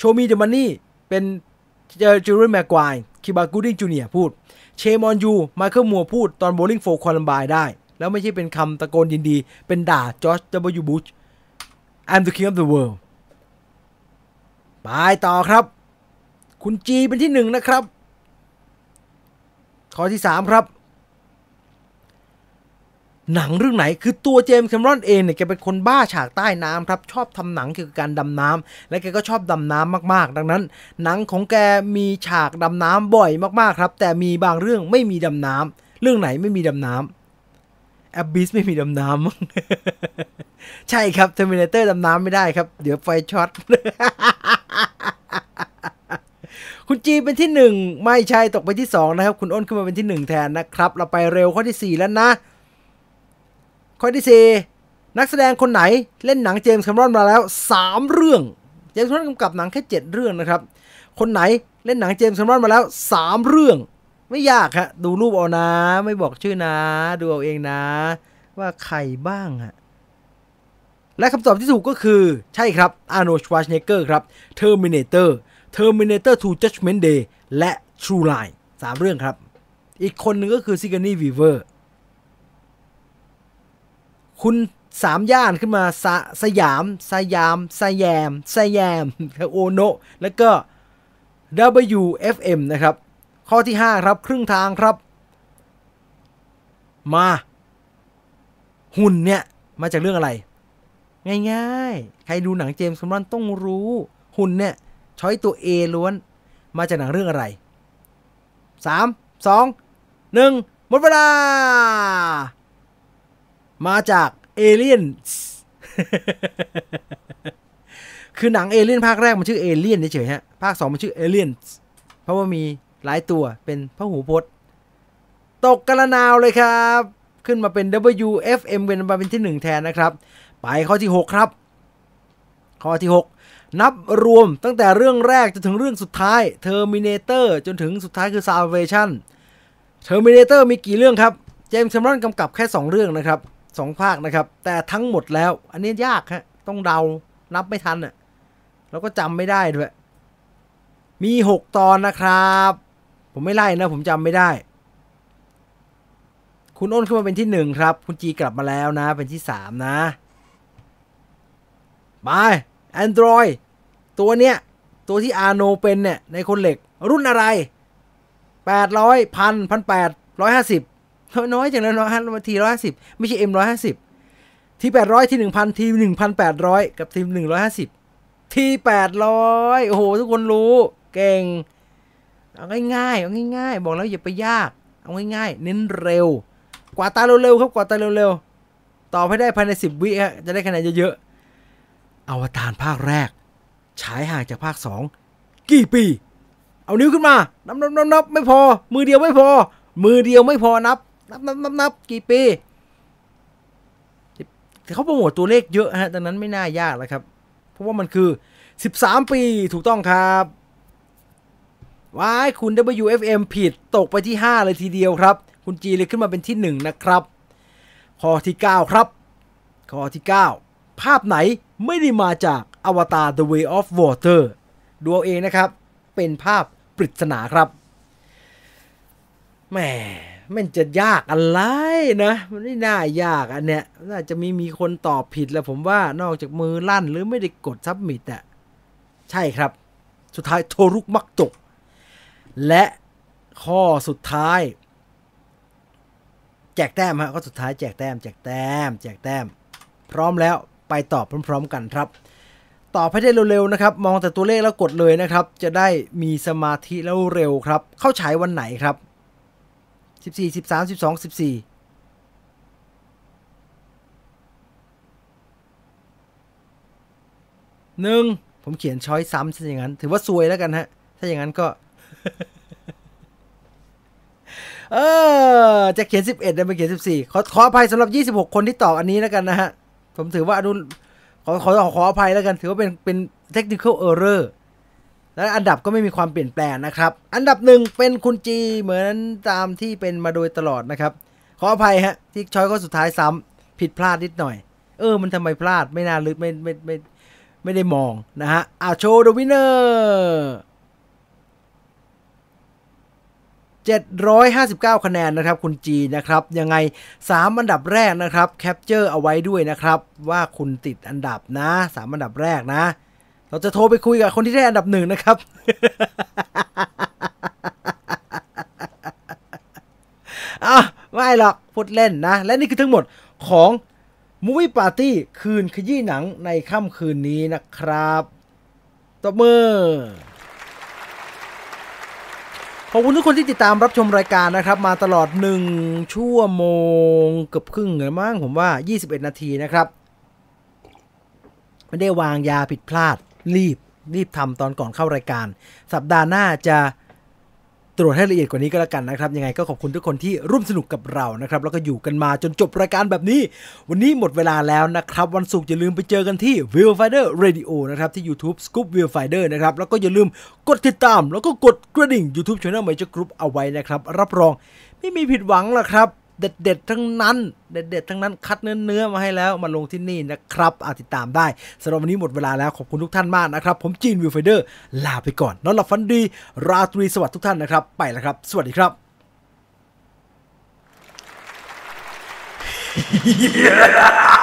Show me the money เป็นจูเลียน แม็กไกวร์ คิบา กูดดิ้ง จูเนียร์พูด Shame on you ไมเคิลมัวพูดตอน Bowling for Columbine ได้แล้วไม่ใช่เป็นคำตะโกนยินดีเป็นด่าจอร์จ ดับเบิลยู บุช I'm the king of the world ไปต่อครับคุณจีเป็นที่หนึ่งนะครับข้อที่สามครับหนังเรื่องไหนคือตัวเจมส์ แคมรอนเองเนี่ยแกเป็นคนบ้าฉากใต้น้ำครับชอบทำหนังเกี่ยวกับการดำน้ำและแกก็ชอบดำน้ำมากๆดังนั้นหนังของแกมีฉากดำน้ำบ่อยมากๆครับแต่มีบางเรื่องไม่มีดำน้ำเรื่องไหนไม่มีดำน้ำแอบบิสไม่มีดำน้ำ ใช่ครับเทอร์มินาเตอร์ดำน้ำไม่ได้ครับเดี๋ยวไฟช็อต คุณจีเป็นที่หนึ่งไม่ใช่ตกไปที่สองนะครับคุณอ้นขึ้นมาเป็นที่หนึ่งแทนนะครับเราไปเร็วข้อที่สี่แล้วนะข้อที่สี่นักแสดงคนไหนเล่นหนังเจมส์ แคมรอนมาแล้วสามเรื่องเจมส์ แคมรอนกำกับหนังแค่เจ็ดเรื่องนะครับคนไหนเล่นหนังเจมส์ แคมรอนมาแล้วสามเรื่องไม่ยากฮะดูรูปเอานะไม่บอกชื่อนะดูเอาเองนะว่าใครบ้างฮะและคำตอบที่ถูกก็คือใช่ครับอาร์โนลด์ ชวาร์ซเนกเกอร์ครับเทอร์มินาเตอร์Terminator ทู Judgment Day และ True Lies สามเรื่องครับอีกคนหนึ่งก็คือซิกานี่วีเวอร์คุณสามย่านขึ้นมาสสยามสยามสยามสยามโอโนแล้วก็ ดับเบิลยู เอฟ เอ็ม นะครับข้อที่ห้าครับครึ่งทางครับมาหุ่นเนี่ยมาจากเรื่องอะไรง่ายๆใครดูหนังเจมส์ แคมรอนต้องรู้หุ่นเนี่ยช้อยตัว A ล้วนมาจากหนังเรื่องอะไรสาม สอง หนึ่งหมดเวลามาจาก Aliens คือหนัง Alien ภาคแรกมันชื่อ Alien เฉยๆฮะภาคสองมันชื่อ Aliens เพราะว่ามีหลายตัวเป็นพหูพจน์ตกกระนาวเลยครับขึ้นมาเป็น ดับเบิลยู เอฟ เอ็ม เป็นมาเป็นที่หนึ่งแทนนะครับไปข้อที่หกครับข้อที่หกนับรวมตั้งแต่เรื่องแรกจนถึงเรื่องสุดท้าย Terminator จนถึงสุดท้ายคือ Salvation Terminator มีกี่เรื่องครับเจมส์ แคมรอนกำกับแค่สองเรื่องนะครับสองภาคนะครับแต่ทั้งหมดแล้วอันนี้ยากฮะต้องเดานับไม่ทันอ่ะแล้วก็จำไม่ได้ด้วยมีหกตอนนะครับผมไม่ไล่นะผมจำไม่ได้คุณอ้นขึ้นมาเป็นที่หนึ่งครับคุณจีกลับมาแล้วนะเป็นที่สามนะไปAndroid ตัวเนี้ยตัวที่อาโนเป็นเนี่ยในคนเหล็กรุ่นอะไรแปดร้อย พัน พันแปดร้อยห้าสิบน้อยจังเลยน้อยทีหนึ่งร้อยห้าสิบไม่ใช่ เอ็ม หนึ่งร้อยห้าสิบ ทีแปดร้อยที หนึ่งพัน ที หนึ่งพันแปดร้อย กับที หนึ่งร้อยห้าสิบ ทีแปดร้อยโอ้โหทุกคนรู้เก่งเอาง่ายๆเอาง่ายๆบอกแล้วอย่าไปยากเอาง่ายๆเน้นเร็วกว่าตาเร็วๆครับกว่าตาเร็วๆตอบให้ได้ภายในสิบวิฮะจะได้คะแนนเยอะๆอวตารภาคแรก ฉายห่างจากภาคสองกี่ปีเอานิ้วขึ้นมานับนับนับนับไม่พอมือเดียวไม่พอมือเดียวไม่พอนับนับนับนับนับกี่ปีแต่เขาโปรโมทตัวเลขเยอะฮะดังนั้นไม่น่ายากแล้วครับเพราะว่ามันคือสิบสามปีถูกต้องครับว้ายคุณ ดับเบิลยู เอฟ เอ็ม ผิดตกไปที่ห้าเลยทีเดียวครับคุณจีเลยขึ้นมาเป็นที่หนึ่งนะครับข้อที่เก้าครับข้อที่เก้าภาพไหนไม่ได้มาจาก Avatar: The Way of Water ดูเอาเองนะครับเป็นภาพปริศนาครับแหมมันจะยากอะไรนะมันไม่น่ายากอันเนี้ยน่าจะมีมีคนตอบผิดแล้วผมว่านอกจากมือลั่นหรือไม่ได้กดซับมิตอ่ะใช่ครับสุดท้ายโทรุกมักตกและข้อสุดท้ายแจกแต้มฮะข้อสุดท้ายแจกแต้มแจกแต้มแจกแต้มพร้อมแล้วไปตอบพร้อมๆกันครับตอบให้ได้เร็วๆนะครับมองแต่ตัวเลขแล้วกดเลยนะครับจะได้มีสมาธิแล้วเร็วครับเข้าฉายวันไหนครับสิบสี่ สิบสาม สิบสอง สิบสี่หนึ่งผมเขียนช้อยซ้ำซะอย่างนั้นถือว่าซวยแล้วกันฮะถ้าอย่างนั้นก็ เออจะเขียนสิบเอ็ดได้ไม่เขียนสิบสี่ขอขออภัยสำหรับยี่สิบหกคนที่ตอบอันนี้แล้วกันนะฮะผมถือว่าอนุขอขอขออภัยแล้วกันถือว่าเป็นเป็น technical error และอันดับก็ไม่มีความเปลี่ยนแปลงนะครับอันดับหนึ่งเป็นคุณจีเหมือนตามที่เป็นมาโดยตลอดนะครับขออภัยฮะที่ช้อยก็สุดท้ายซ้ำผิดพลาดนิดหน่อยเออมันทำไมพลาดไม่น่าลึกไม่ไม่ไม่ไม่ได้มองนะฮะอ่ะโชว์ the winner เจ็ดร้อยห้าสิบเก้าคะแนนนะครับคุณจีนะครับยังไงสามอันดับแรกนะครับแคปเจอร์เอาไว้ด้วยนะครับว่าคุณติดอันดับนะสามอันดับแรกนะเราจะโทรไปคุยกับคนที่ได้อันดับหนึ่งนะครับ อ้าวไม่หรอกพูดเล่นนะและนี่คือทั้งหมดของMovie Party คืนขยี้หนังในค่ำคืนนี้นะครับตบมือขอบคุณทุกคนที่ติดตามรับชมรายการนะครับมาตลอดหนึ่งชั่วโมงเกือบครึ่งเลยมั้งผมว่ายี่สิบเอ็ดนาทีนะครับไม่ได้วางยาผิดพลาดรีบรีบทำตอนก่อนเข้ารายการสัปดาห์หน้าจะตรวจให้ละเอียดกว่านี้ก็แล้วกันนะครับยังไงก็ขอบคุณทุกคนที่ร่วมสนุกกับเรานะครับแล้วก็อยู่กันมาจนจบรายการแบบนี้วันนี้หมดเวลาแล้วนะครับวันศุกร์อย่าลืมไปเจอกันที่ Viewfinder Radio นะครับที่ YouTube Scoop Viewfinder นะครับแล้วก็อย่าลืมกดติดตามแล้วก็กดกระดิ่ง YouTube Channel Major Group เอาไว้นะครับรับรองไม่มีผิดหวังหรอกครับเด็ดๆทั้งนั้นเด็ดๆทั้งนั้นคัดเนื้อๆมาให้แล้วมาลงที่นี่นะครับอาติดตามได้สำหรับวันนี้หมดเวลาแล้วขอบคุณทุกท่านมากนะครับผมจีนวิวไฟเดอร์ลาไปก่อนนอนหลับฝันดีราตรีสวัสดิ์ทุกท่านนะครับไปแล้วครับสวัสดีครับ